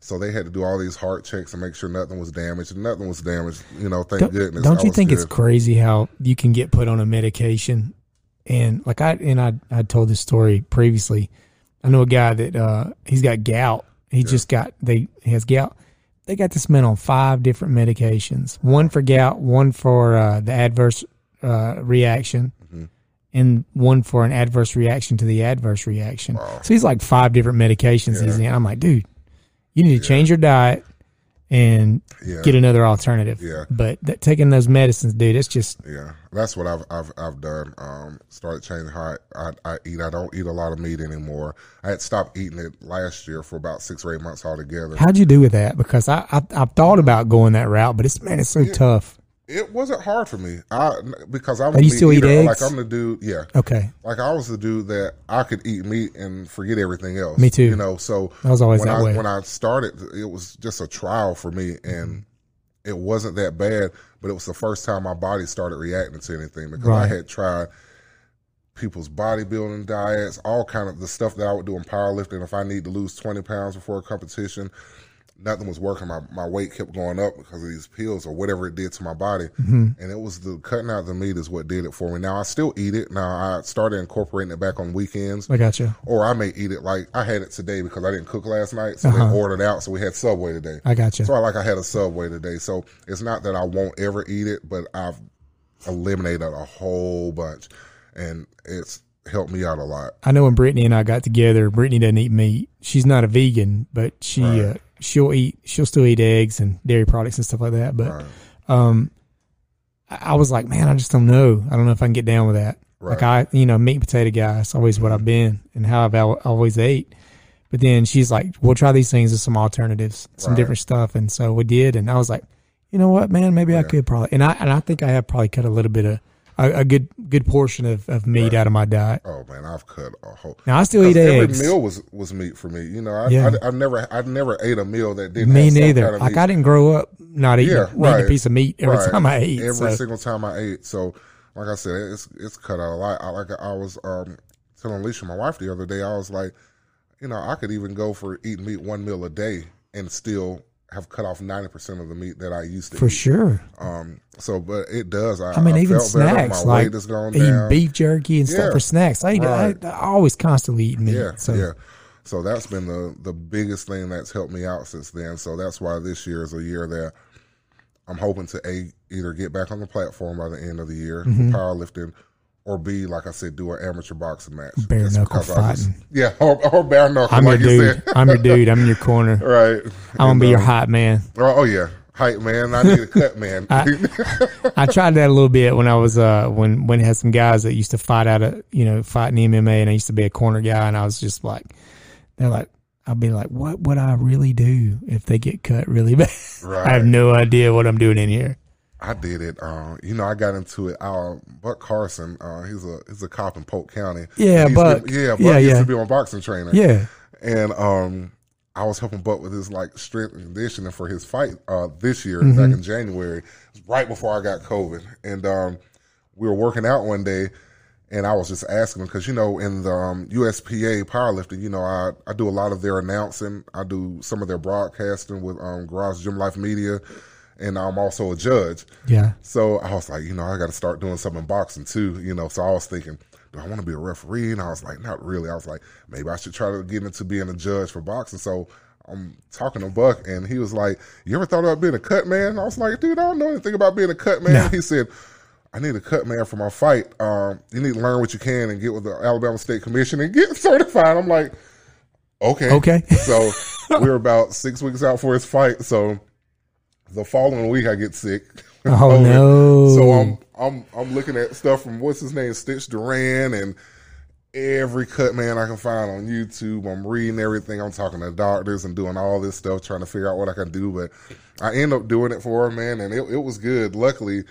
So they had to do all these heart checks and make sure nothing was damaged, and nothing was damaged. You know, thank don't, goodness. Don't you think good. It's crazy how you can get put on a medication? And like I and I, I told this story previously. I know a guy that uh, he's got gout. He yeah. just got they he has gout. They got this man on five different medications. One for gout, one for uh, the adverse uh, reaction, mm-hmm. and one for an adverse reaction to the adverse reaction. Wow. So he's like five different medications. Yeah. He's in. I'm like, dude, you need to yeah. change your diet and yeah. get another alternative. Yeah. But that, taking those medicines, dude, it's just yeah. That's what I've I've I've done. Um, started changing how I, I, I eat. I don't eat a lot of meat anymore. I had stopped eating it last year for about six or eight months altogether. How'd you do with that? Because I I, I thought about going that route, but it's man, it's so it, tough. It wasn't hard for me. I because I'm. Are you still eater. eat eggs? Like I'm the dude. Yeah. Okay. Like I was the dude that I could eat meat and forget everything else. Me too. You know. So I was always when that I, way. When I started, it was just a trial for me, and it wasn't that bad. But it was the first time my body started reacting to anything because right. I had tried people's bodybuilding diets, all kind of the stuff that I would do in powerlifting. If I need to lose twenty pounds before a competition, nothing was working. My, my weight kept going up because of these pills or whatever it did to my body. Mm-hmm. And it was the cutting out the meat is what did it for me. Now, I still eat it. Now, I started incorporating it back on weekends. I got you. Or I may eat it like I had it today because I didn't cook last night. So uh-huh. They ordered out. So we had Subway today. I got you. So I like I had a Subway today. So it's not that I won't ever eat it, but I've eliminated a whole bunch. And it's helped me out a lot. I know when Brittany and I got together, Brittany doesn't eat meat. She's not a vegan, but she... Right. Uh, She'll eat, she'll still eat eggs and dairy products and stuff like that. But right. um, I was like, man, I just don't know. I don't know if I can get down with that. Right. Like I, you know, meat and potato guy. It's always what I've been and how I've al- always ate. But then she's like, we'll try these things as some alternatives, some right. different stuff. And so we did. And I was like, you know what, man, maybe yeah. I could probably, and I, and I think I have probably cut a little bit of, A, a good good portion of, of meat right. out of my diet. Oh man, I've cut a whole. Now I still eat eggs. Every meal was, was meat for me. You know, I, yeah. I, I, I've never I never ate a meal that didn't. Me have neither. Kind of like meat. I didn't grow up not eating, yeah, right. eating a piece of meat every right. time I ate. Every so. single time I ate. So, like I said, it's it's cut out a lot. I, like I was um, telling Alicia, my wife, the other day, I was like, you know, I could even go for eating meat one meal a day and still have cut off ninety percent of the meat that I used to For eat. sure. Um, so, but it does. I, I mean, I even snacks, my like eating down. beef jerky and yeah. stuff for snacks. I, right. I, I always constantly eat meat. Yeah, so. yeah. So that's been the, the biggest thing that's helped me out since then. So that's why this year is a year that I'm hoping to A, either get back on the platform by the end of the year, mm-hmm. powerlifting, or B, like I said, do an amateur boxing match. Bare knuckle fighting. Just, yeah, or, or bare knuckle, I'm like your dude. You said. I'm your dude. I'm in your corner. Right. I'm going to be your hype man. Oh, oh, yeah. Hype man. I need a cut man. I, I tried that a little bit when I was, uh, when, when it had some guys that used to fight out of, you know, fighting M M A, and I used to be a corner guy, and I was just like, they're like, I'll be like, what would I really do if they get cut really bad? Right. I have no idea what I'm doing in here. I did it. Uh, you know, I got into it. Uh, Buck Carson, uh, he's a he's a cop in Polk County. Yeah, Buck. To, yeah, Buck yeah, used yeah. to be my boxing trainer. Yeah. And um, I was helping Buck with his, like, strength and conditioning for his fight uh, this year, mm-hmm. back in January, right before I got COVID. And um, we were working out one day, and I was just asking him, because, you know, in the um, U S P A powerlifting, you know, I, I do a lot of their announcing. I do some of their broadcasting with um, Garage Gym Life Media. And I'm also a judge. Yeah. So I was like, you know, I got to start doing something in boxing too, you know. So I was thinking, do I want to be a referee? And I was like, not really. I was like, maybe I should try to get into being a judge for boxing. So I'm talking to Buck, and he was like, you ever thought about being a cut man? I was like, dude, I don't know anything about being a cut man. No. He said, I need a cut man for my fight. Um, you need to learn what you can and get with the Alabama State Commission and get certified. I'm like, okay. Okay. So we were about six weeks out for his fight. So the following week, I get sick. Oh no! So I'm I'm I'm looking at stuff from what's his name, Stitch Duran, and every cut man I can find on YouTube. I'm reading everything. I'm talking to doctors and doing all this stuff, trying to figure out what I can do. But I end up doing it for him, man, and it, it was good. Luckily,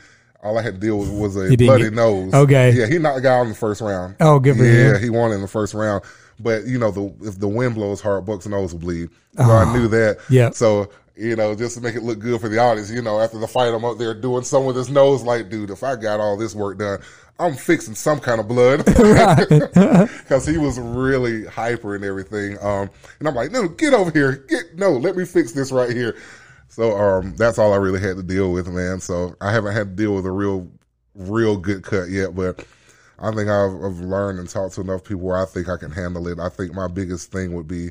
all I had to deal with was a bloody get, nose. Okay, yeah, he knocked a guy out in the first round. Oh, good for him. Yeah, he won in the first round. But you know, the if the wind blows hard, Buck's nose will bleed. So oh, I knew that. Yeah. So, you know, just to make it look good for the audience, you know, after the fight, I'm up there doing something with his nose like, dude, if I got all this work done, I'm fixing some kind of blood. Because he was really hyper and everything. Um, and I'm like, no, get over here. Get No, let me fix this right here. So um, that's all I really had to deal with, man. So I haven't had to deal with a real, real good cut yet. But I think I've, I've learned and talked to enough people where I think I can handle it. I think my biggest thing would be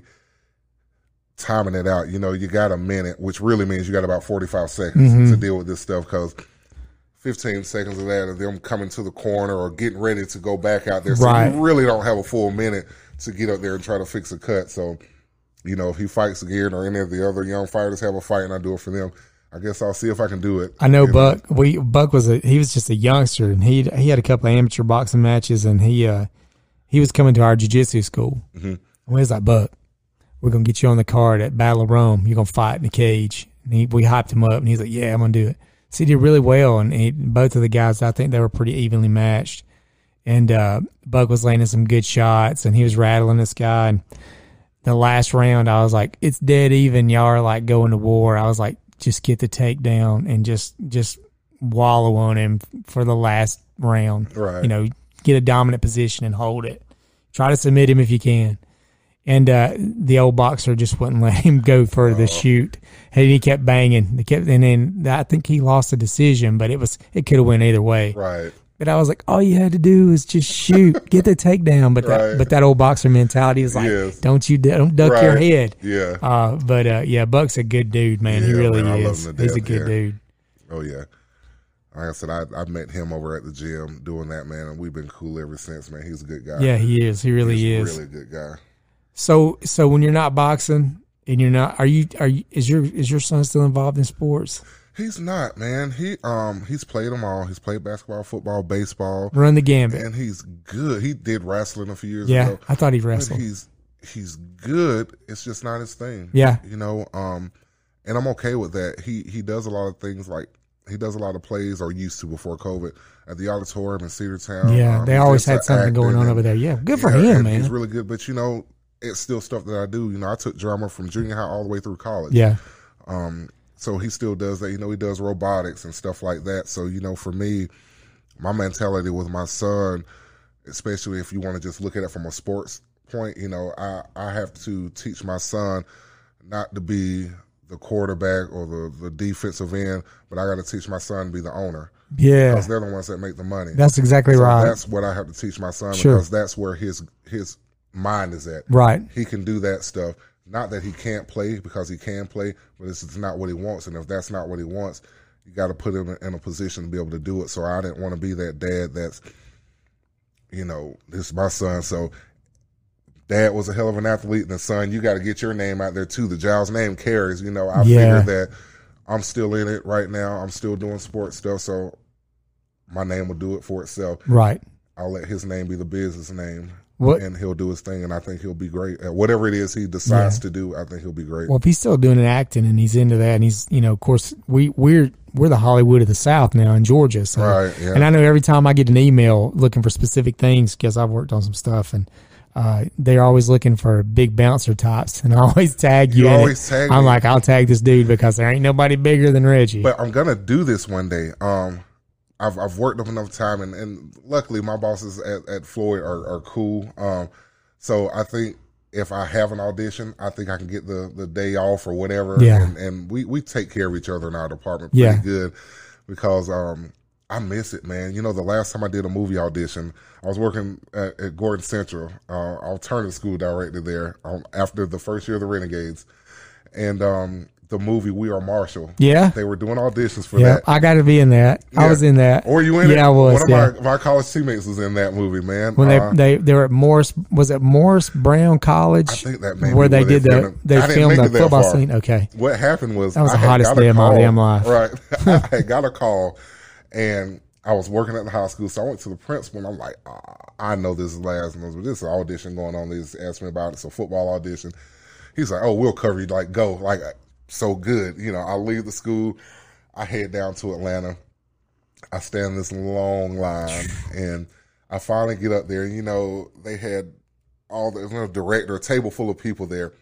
timing it out. You know, you got a minute, which really means you got about forty-five seconds mm-hmm. to deal with this stuff, because fifteen seconds of that of them coming to the corner or getting ready to go back out there. So right. you really don't have a full minute to get up there and try to fix a cut. So, you know, if he fights again or any of the other young fighters have a fight and I do it for them, I guess I'll see if I can do it. I know you Buck, know? we Buck was a, he was just a youngster, and he, he had a couple of amateur boxing matches, and he, uh, he was coming to our jiu-jitsu school. Mm-hmm. And he was like, Buck, we're going to get you on the card at Battle of Rome. You're going to fight in the cage. And he, we hyped him up, and he's like, yeah, I'm going to do it. So he did really well, and he, both of the guys, I think they were pretty evenly matched. And uh, Buck was landing some good shots, and he was rattling this guy. And the last round, I was like, it's dead even. Y'all are, like, going to war. I was like, just get the takedown and just just wallow on him for the last round. Right. You know, get a dominant position and hold it. Try to submit him if you can. And uh, the old boxer just wouldn't let him go further to shoot. And he kept banging. They kept, and then I think he lost the decision, but it was it could have went either way. Right. But I was like, all you had to do is just shoot, get the takedown. But that, right. but that old boxer mentality is like, yes. don't you don't duck right. your head. Yeah. Uh, but uh, yeah, Buck's a good dude, man. Yeah, he really man, is. He's a good yeah. dude. Oh yeah. Like I said, I, I met him over at the gym doing that, man, and we've been cool ever since, man. He's a good guy. Yeah, he is. He really He's is. He's a really good guy. So, so when you're not boxing and you're not, are you, are you, is your, is your son still involved in sports? He's not, man. He, um, he's played them all. He's played basketball, football, baseball. Run the gambit. And he's good. He did wrestling a few years yeah, ago. Yeah, I thought he wrestled. But he's, he's good. It's just not his thing. Yeah. You know, um, and I'm okay with that. He, he does a lot of things like, he does a lot of plays, or used to before COVID, at the auditorium in Cedartown. Yeah, um, they always had something going on and, over there. Yeah, good yeah, for him, man. He's really good, but you know, it's still stuff that I do. You know, I took drama from junior high all the way through college. Yeah. Um, so he still does that. You know, he does robotics and stuff like that. So, you know, for me, my mentality with my son, especially if you want to just look at it from a sports point, you know, I, I have to teach my son not to be the quarterback or the, the defensive end, but I got to teach my son to be the owner. Yeah. Because they're the ones that make the money. That's exactly so right. That's what I have to teach my son sure. because that's where his his – mind is at. Right. He can do that stuff. Not that he can't play, because he can play, but it's, it's not what he wants. And if that's not what he wants, you got to put him in a position to be able to do it. So I didn't want to be that dad that's, you know, this is my son. So dad was a hell of an athlete, and the son, you got to get your name out there too. The child's name carries, you know, I yeah. figured that I'm still in it right now. I'm still doing sports stuff. So my name will do it for itself. Right. I'll let his name be the business name. What? And he'll do his thing, and I think he'll be great. Whatever it is he decides yeah. to do, I think he'll be great. Well, if he's still doing an acting and he's into that, and he's, you know, of course, we, we're we're the Hollywood of the South now in Georgia. So. Right, yeah. And I know every time I get an email looking for specific things, because I've worked on some stuff, and uh, they're always looking for big bouncer types, and I always tag you. You always tag me. I'm like, I'll tag this dude because there ain't nobody bigger than Reggie. But I'm going to do this one day. Um I've I've worked up enough time, and, and luckily my bosses at, at Floyd are, are cool. Um, so I think if I have an audition, I think I can get the, the day off or whatever. Yeah. And, and we, we take care of each other in our department pretty yeah. good, because um, I miss it, man. You know, the last time I did a movie audition, I was working at, at Gordon Central, uh, alternative school director there um, after the first year of the Renegades. And um the movie We Are Marshall. Yeah. They were doing auditions for yeah, that. I got to be in that. Yeah. I was in that. Or you in yeah, it? Yeah, I was. One of yeah. my, my college teammates was in that movie, man. When uh, they, they they were at Morris, was it Morris Brown College? I think that maybe. Where they did the, they filmed the football far. scene. Okay. What happened was. That was the hottest day of my damn life. Right. I had got a call, and I was working at the high school, so I went to the principal, and I'm like, oh, I know this is last month, but this is an audition going on. They just asked me about it. It's a football audition. He's like, oh, we'll cover you. Like, go. Like, so good. You know, I leave the school, I head down to Atlanta, I stand in this long line, and I finally get up there, and you know, they had all the, you know, director, a table full of people there.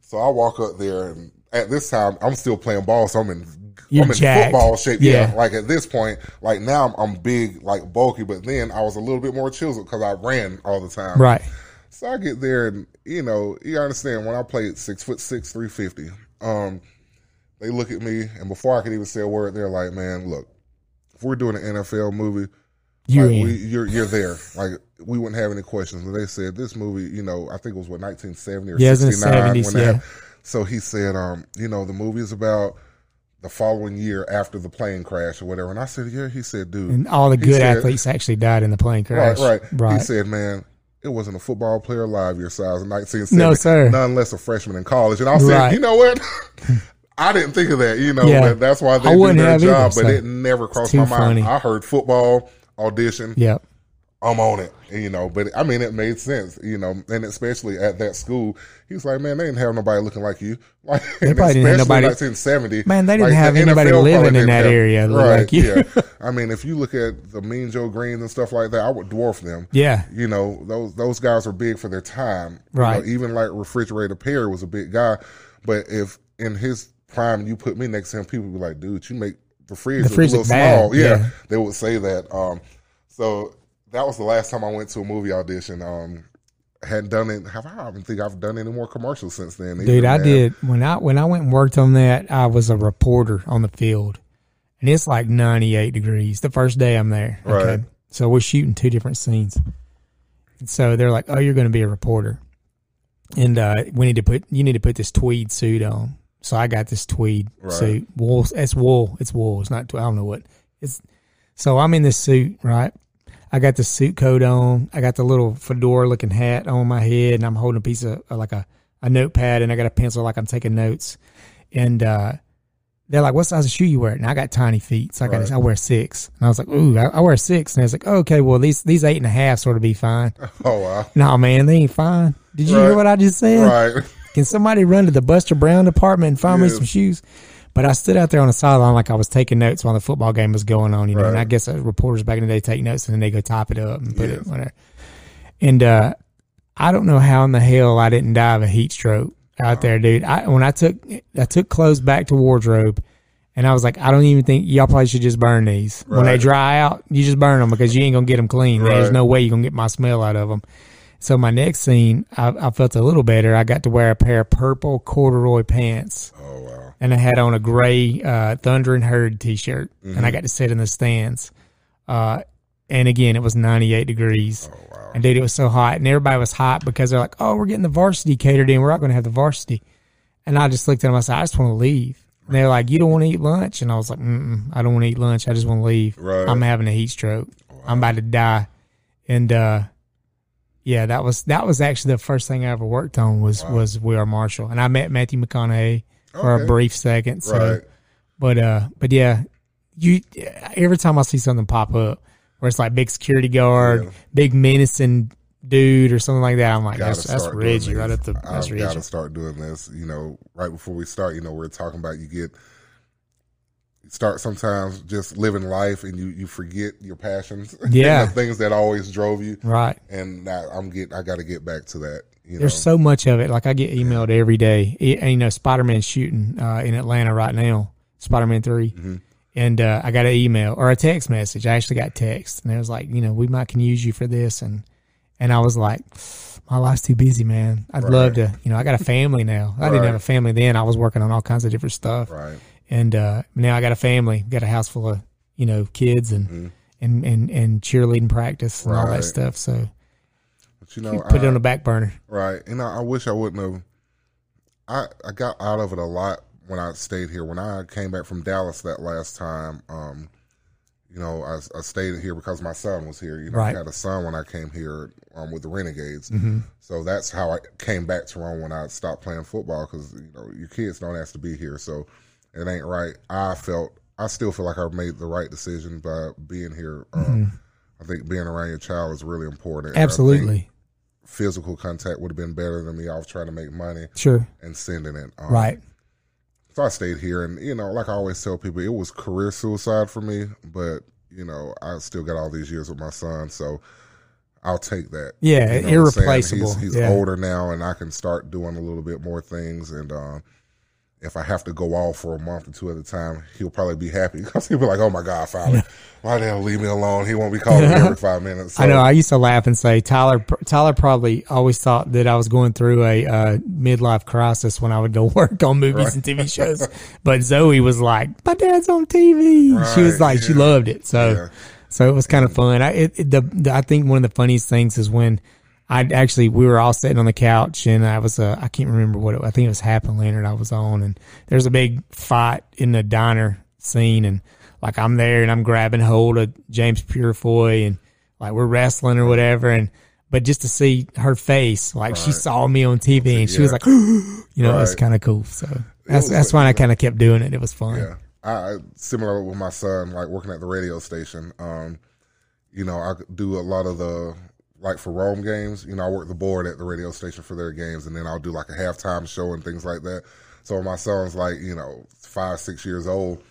So I walk up there, and at this time I'm still playing ball, so I'm in You're I'm in jacked. football shape. Yeah. yeah. Like at this point, like now I'm, I'm big, like bulky, but then I was a little bit more chiseled because I ran all the time. Right. So I get there, and you know, you understand when I played six foot six, three fifty. Um, they look at me, and before I could even say a word, they're like, man, look, if we're doing an N F L movie, you like, we, you're you're there. Like, we wouldn't have any questions. And they said, this movie, you know, I think it was, what, nineteen seventy or yeah, sixty-nine? It was in the seventies, when yeah. had, so he said, um, you know, the movie is about the following year after the plane crash or whatever. And I said, yeah. He said, dude. And all the good said, athletes actually died in the plane crash. Right, right. right. He said, man, it wasn't a football player alive your size in nineteen seventy. No, sir. None less a freshman in college. And I said, right. you know what? I didn't think of that, you know. Yeah. That's why they I do their job. Either, so. But it never crossed my funny. mind. I heard football, audition. Yep. I'm on it, you know. But, I mean, it made sense, you know. And especially at that school, he was like, man, they didn't have nobody looking like you. Like, they probably didn't have nobody. nineteen seventy. Man, they didn't like, have the anybody N F L living in that have, area right, like you. Yeah. I mean, if you look at the Mean Joe Greens and stuff like that, I would dwarf them. Yeah. You know, those those guys are big for their time. Right. You know, even like Refrigerator Perry was a big guy. But if in his prime you put me next to him, people would be like, dude, you make the freezer a little small. Yeah, yeah. They would say that. Um, so... that was the last time I went to a movie audition. Um, hadn't done it. Have I? I don't think I've done any more commercials since then. Either, Dude, I man. did when I when I went and worked on that. I was a reporter on the field, and it's like ninety-eight degrees the first day I'm there. Right. Okay. So we're shooting two different scenes, and so they're like, "Oh, you're going to be a reporter, and uh, we need to put you need to put this tweed suit on." So I got this tweed right. suit. Wool. It's wool. It's wool. It's not. I don't know what. It's so I'm in this suit, right? I got the suit coat on. I got the little fedora-looking hat on my head, and I'm holding a piece of uh, like a, a notepad, and I got a pencil like I'm taking notes. And uh, they're like, what size of shoe you wear? And I got tiny feet, so I, got, right. I wear six. And I was like, ooh, I, I wear six. And I was like, oh, okay, well, these these eight and a half sort of be fine. Oh, wow. No, nah, man, they ain't fine. Did you right. hear what I just said? Right. Can somebody run to the Buster Brown department and find yes. me some shoes? But I stood out there on the sideline like I was taking notes while the football game was going on, you know. Right. And I guess reporters back in the day take notes and then they go type it up and put yes. it whatever. And uh, I don't know how in the hell I didn't die of a heat stroke out uh-huh. there, dude. I when I took I took clothes back to wardrobe, and I was like, I don't even think y'all probably should just burn these right. when they dry out. You just burn them because you ain't gonna get them clean. Right. There's no way you're gonna get my smell out of them. So my next scene, I, I felt a little better. I got to wear a pair of purple corduroy pants. Oh, wow. And I had on a gray uh, Thundering Herd T-shirt, mm-hmm. and I got to sit in the stands. Uh, and, again, it was ninety-eight degrees. Oh, wow. And, dude, it was so hot. And everybody was hot because they're like, oh, we're getting the varsity catered in. We're not going to have the varsity. And I just looked at them. I said, I just want to leave. And they're like, you don't want to eat lunch? And I was like, mm-mm, I don't want to eat lunch. I just want to leave. Right. I'm having a heat stroke. Wow. I'm about to die. And – uh yeah, that was that was actually the first thing I ever worked on was, wow. was We Are Marshall, and I met Matthew McConaughey for okay. a brief second. So, right. but uh, but yeah, you every time I see something pop up where it's like big security guard, yeah. big menacing dude or something like that, I'm like, gotta that's that's Reggie right at the. That's I've got to start doing this. You know, right before we start, you know, we're talking about you get start sometimes just living life and you, you forget your passions. Yeah. The things that always drove you. Right. And I, I'm get, I got to get back to that. You There's know? so much of it. Like I get emailed yeah. every day. And, you know, Spider-Man shooting uh, in Atlanta right now, Spider-Man three. Mm-hmm. And uh, I got an email or a text message. I actually got text. And it was like, you know, we might can use you for this. And, and I was like, my life's too busy, man. I'd right. love to, you know, I got a family now. I right. didn't have a family then. I was working on all kinds of different stuff. Right. And uh, now I got a family, got a house full of, you know, kids and mm-hmm. and, and, and cheerleading practice and right. all that stuff. So but you know, put I, it on the back burner. Right. And I, I wish I wouldn't have. I, I got out of it a lot when I stayed here. When I came back from Dallas that last time, um, you know, I, I stayed here because my son was here. You know, right. I had a son when I came here um, with the Renegades. Mm-hmm. So that's how I came back to Rome when I stopped playing football because, you know, your kids don't have to be here. So. It ain't right. I felt, I still feel like I made the right decision by being here. Um, mm-hmm. I think being around your child is really important. Absolutely. Physical contact would have been better than me off trying to make money. Sure. And sending it. Um, right. So I stayed here and, you know, like I always tell people, it was career suicide for me, but, you know, I still got all these years with my son. So I'll take that. Yeah. You know irreplaceable. He's, he's yeah. older now and I can start doing a little bit more things and, um, if I have to go off for a month or two at a time, he'll probably be happy because he'll be like, oh, my God, finally. Yeah. Why the hell leave me alone? He won't be calling me every five minutes. So. I know. I used to laugh and say Tyler Tyler probably always thought that I was going through a uh, midlife crisis when I would go work on movies right. and T V shows. But Zoe was like, my dad's on T V. Right. She was like, yeah. she loved it. So yeah. so it was kind of fun. I, it, it, the, the, I think one of the funniest things is when – I actually, we were all sitting on the couch and I was, uh, I can't remember what it I think it was Happy Leonard I was on. And there's a big fight in the diner scene. And like, I'm there and I'm grabbing hold of James Purefoy and like we're wrestling or whatever. And, but just to see her face, like right. she saw me on T V and she yeah. was like, you know, right. it's kind of cool. So that's, that's like, why I kind of kept doing it. It was fun. Yeah. I, similar with my son, like working at the radio station. Um, you know, I do a lot of the, like for Rome games, you know, I work the board at the radio station for their games, and then I'll do like a halftime show and things like that. So my son's like, you know, five, six years old,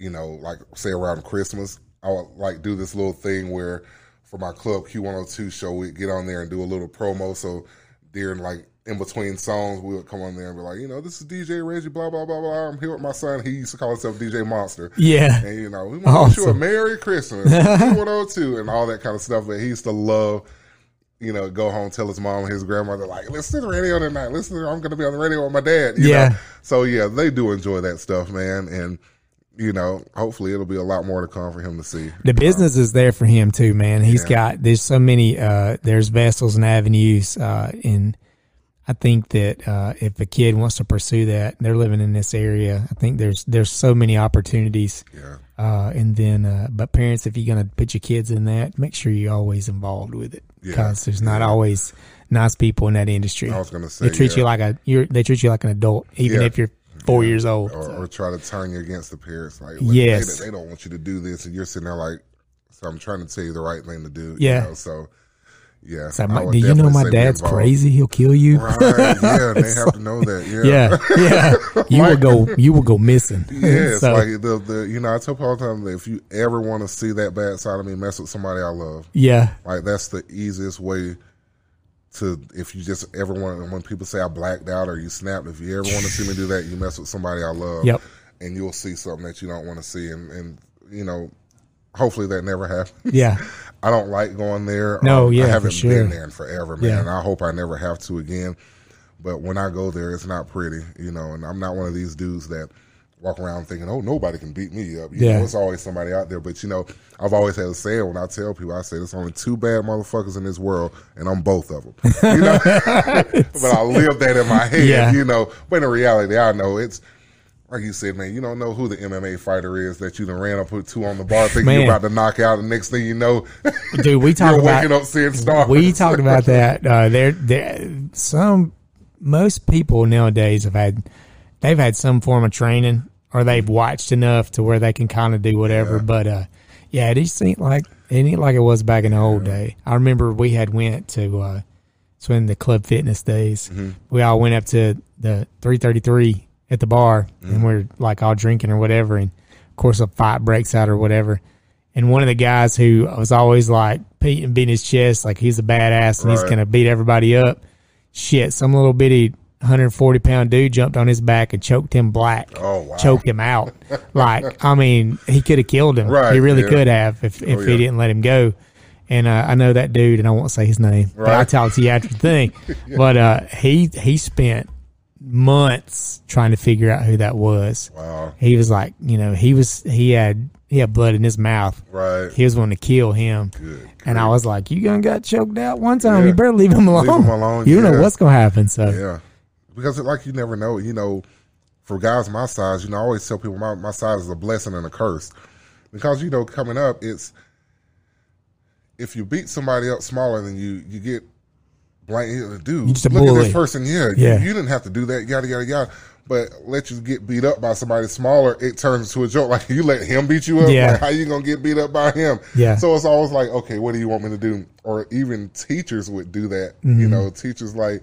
you know, like say around Christmas, I would like do this little thing where for my club Q one oh two show, we'd get on there and do a little promo. So during like in between songs, we would come on there and be like, you know, this is D J Reggie, blah, blah, blah, blah. I'm here with my son. He used to call himself D J Monster. Yeah. And, you know, we want to wish you a Merry Christmas, two one oh two, and all that kind of stuff. But he used to love, you know, go home, tell his mom and his grandmother, like, listen to the radio tonight. Listen, to, I'm going to be on the radio with my dad. You yeah. know? So, yeah, they do enjoy that stuff, man. And, you know, hopefully it'll be a lot more to come for him to see. The business um, is there for him, too, man. He's yeah. got, there's so many, uh, there's vessels and avenues, uh, and I think that uh, if a kid wants to pursue that, they're living in this area. I think there's there's so many opportunities. Yeah. Uh, and then, uh, but parents, if you're going to put your kids in that, make sure you're always involved with it, because yeah. there's not yeah. always nice people in that industry. I was going to say they treat yeah. you like a you're, they treat you like an adult, even yeah. if you're four yeah. years old, or, so. or try to turn you against the parents. Like, like yes, they, they don't want you to do this, and you're sitting there like, so I'm trying to tell you the right thing to do. Yeah, you know, so. Yeah. So my, do you know my dad's crazy? He'll kill you. Right. Yeah, they have like, to know that. Yeah. Yeah. yeah. You like, will go. You will go missing. Yeah. So, it's like the, the you know I tell people all the time that if you ever want to see that bad side of me, mess with somebody I love. Yeah. Like that's the easiest way to if you just ever want when people say I blacked out or you snapped. If you ever want to see me do that, you mess with somebody I love. Yep. And you'll see something that you don't want to see, and and you know. Hopefully that never happens. Yeah. I don't like going there. No, um, yeah, I haven't for sure. been there in forever, man. Yeah. And I hope I never have to again. But when I go there, it's not pretty, you know. And I'm not one of these dudes that walk around thinking, oh, nobody can beat me up. You yeah. know, it's always somebody out there. But, you know, I've always had a saying when I tell people, I say, there's only two bad motherfuckers in this world, and I'm both of them. You know? But I live that in my head, yeah. you know. But in reality, I know it's. Like you said, man, you don't know who the M M A fighter is that you done ran up with two on the bar thinking you're about to knock out. The next thing you know, dude, we talk you're about, waking up seeing stars. We talked about that. Uh, there, there, some most people nowadays have had they've had some form of training or they've watched enough to where they can kind of do whatever. Yeah. But uh, yeah, it just seemed like it ain't like it was back in the yeah. old day. I remember we had went to uh, it's when the club fitness days. Mm-hmm. We all went up to the three thirty-three. At the bar, mm-hmm. and we're like all drinking or whatever, and of course a fight breaks out or whatever. And one of the guys who was always like beating his chest, like he's a badass and right. he's gonna beat everybody up. Shit, some little bitty one hundred forty pound dude jumped on his back and choked him black. Oh, wow. Choked him out. Like, I mean, he could have killed him. Right, he really yeah. could have if, if oh, yeah. he didn't let him go. And uh, I know that dude, and I won't say his name, right. but I talked to you after the thing. yeah. But uh, he he spent months trying to figure out who that was. Wow. He was like, you know, he was he had he had blood in his mouth. Right. He was wanting to kill him. Good, good. And I was like, you gonna got choked out one time. Yeah. You better leave him alone. Leave him alone. You yeah. don't know what's gonna happen. So yeah, because it, like you never know. You know, for guys my size, you know, I always tell people my my size is a blessing and a curse, because you know coming up, it's if you beat somebody up smaller than you, you get. Like, dude, look bully. At this person. Yeah, yeah. You, you didn't have to do that. Yada yada yada. But let you get beat up by somebody smaller, it turns into a joke. Like you let him beat you up. Yeah. Like, how you gonna get beat up by him? Yeah. So it's always like, okay, what do you want me to do? Or even teachers would do that. Mm-hmm. You know, teachers like,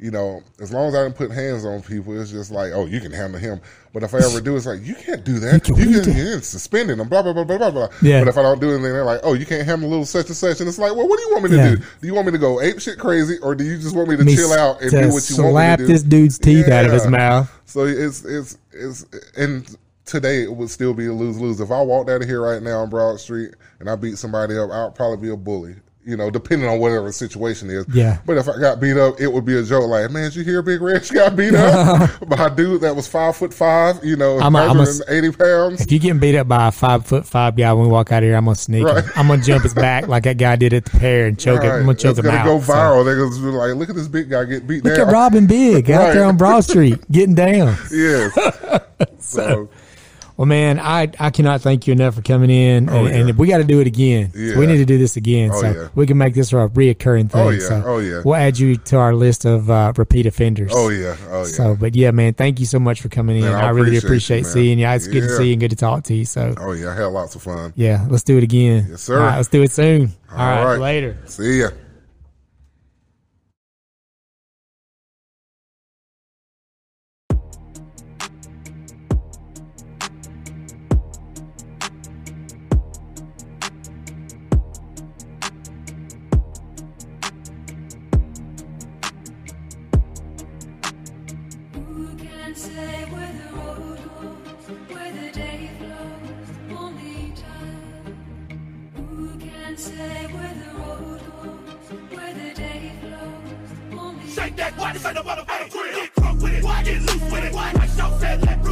you know, as long as I didn't put hands on people, it's just like, oh, you can handle him. But if I ever do, it's like you can't do that. You can you get suspended and blah blah blah blah blah blah. Yeah. But if I don't do anything, they're like, oh, you can't handle a little such and such. And it's like, well, what do you want me to yeah. do? Do you want me to go ape shit crazy, or do you just want me to me chill out and do what you want me to do? Slap this dude's teeth yeah. out of his mouth. So it's it's it's and today it would still be a lose lose. If I walked out of here right now on Broad Street and I beat somebody up, I'll probably be a bully. You know, depending on whatever the situation is. Yeah. But if I got beat up, it would be a joke. Like, man, did you hear Big Reg got beat up by a dude that was five foot five, you know, one hundred eighty pounds? If you're getting beat up by a five foot five guy when we walk out of here, I'm going to sneak right. him. I'm going to jump his back like that guy did at the pair and choke right. him. I'm going to choke him out. It's going to go viral. So. They're going to be like, look at this big guy getting beat down. Look at Robin Big right. out there on Broad Street getting down. Yes. so. so. Well, man, I, I cannot thank you enough for coming in, and, oh, yeah. and we got to do it again. Yeah. So we need to do this again, oh, so yeah. we can make this a reoccurring thing. Oh yeah, so oh yeah. We'll add you to our list of uh, repeat offenders. Oh yeah, oh yeah. So, but yeah, man, thank you so much for coming in. Man, I, I appreciate really appreciate you, seeing you. It's yeah. good to see you and good to talk to you. So, oh yeah, I had lots of fun. Yeah, let's do it again. Yes, sir. All right, let's do it soon. All, All right, right, later. See ya. Shake that, why this ain't no motherfucking grill? Get crunk with it, why get loose with it? Why I shout that, let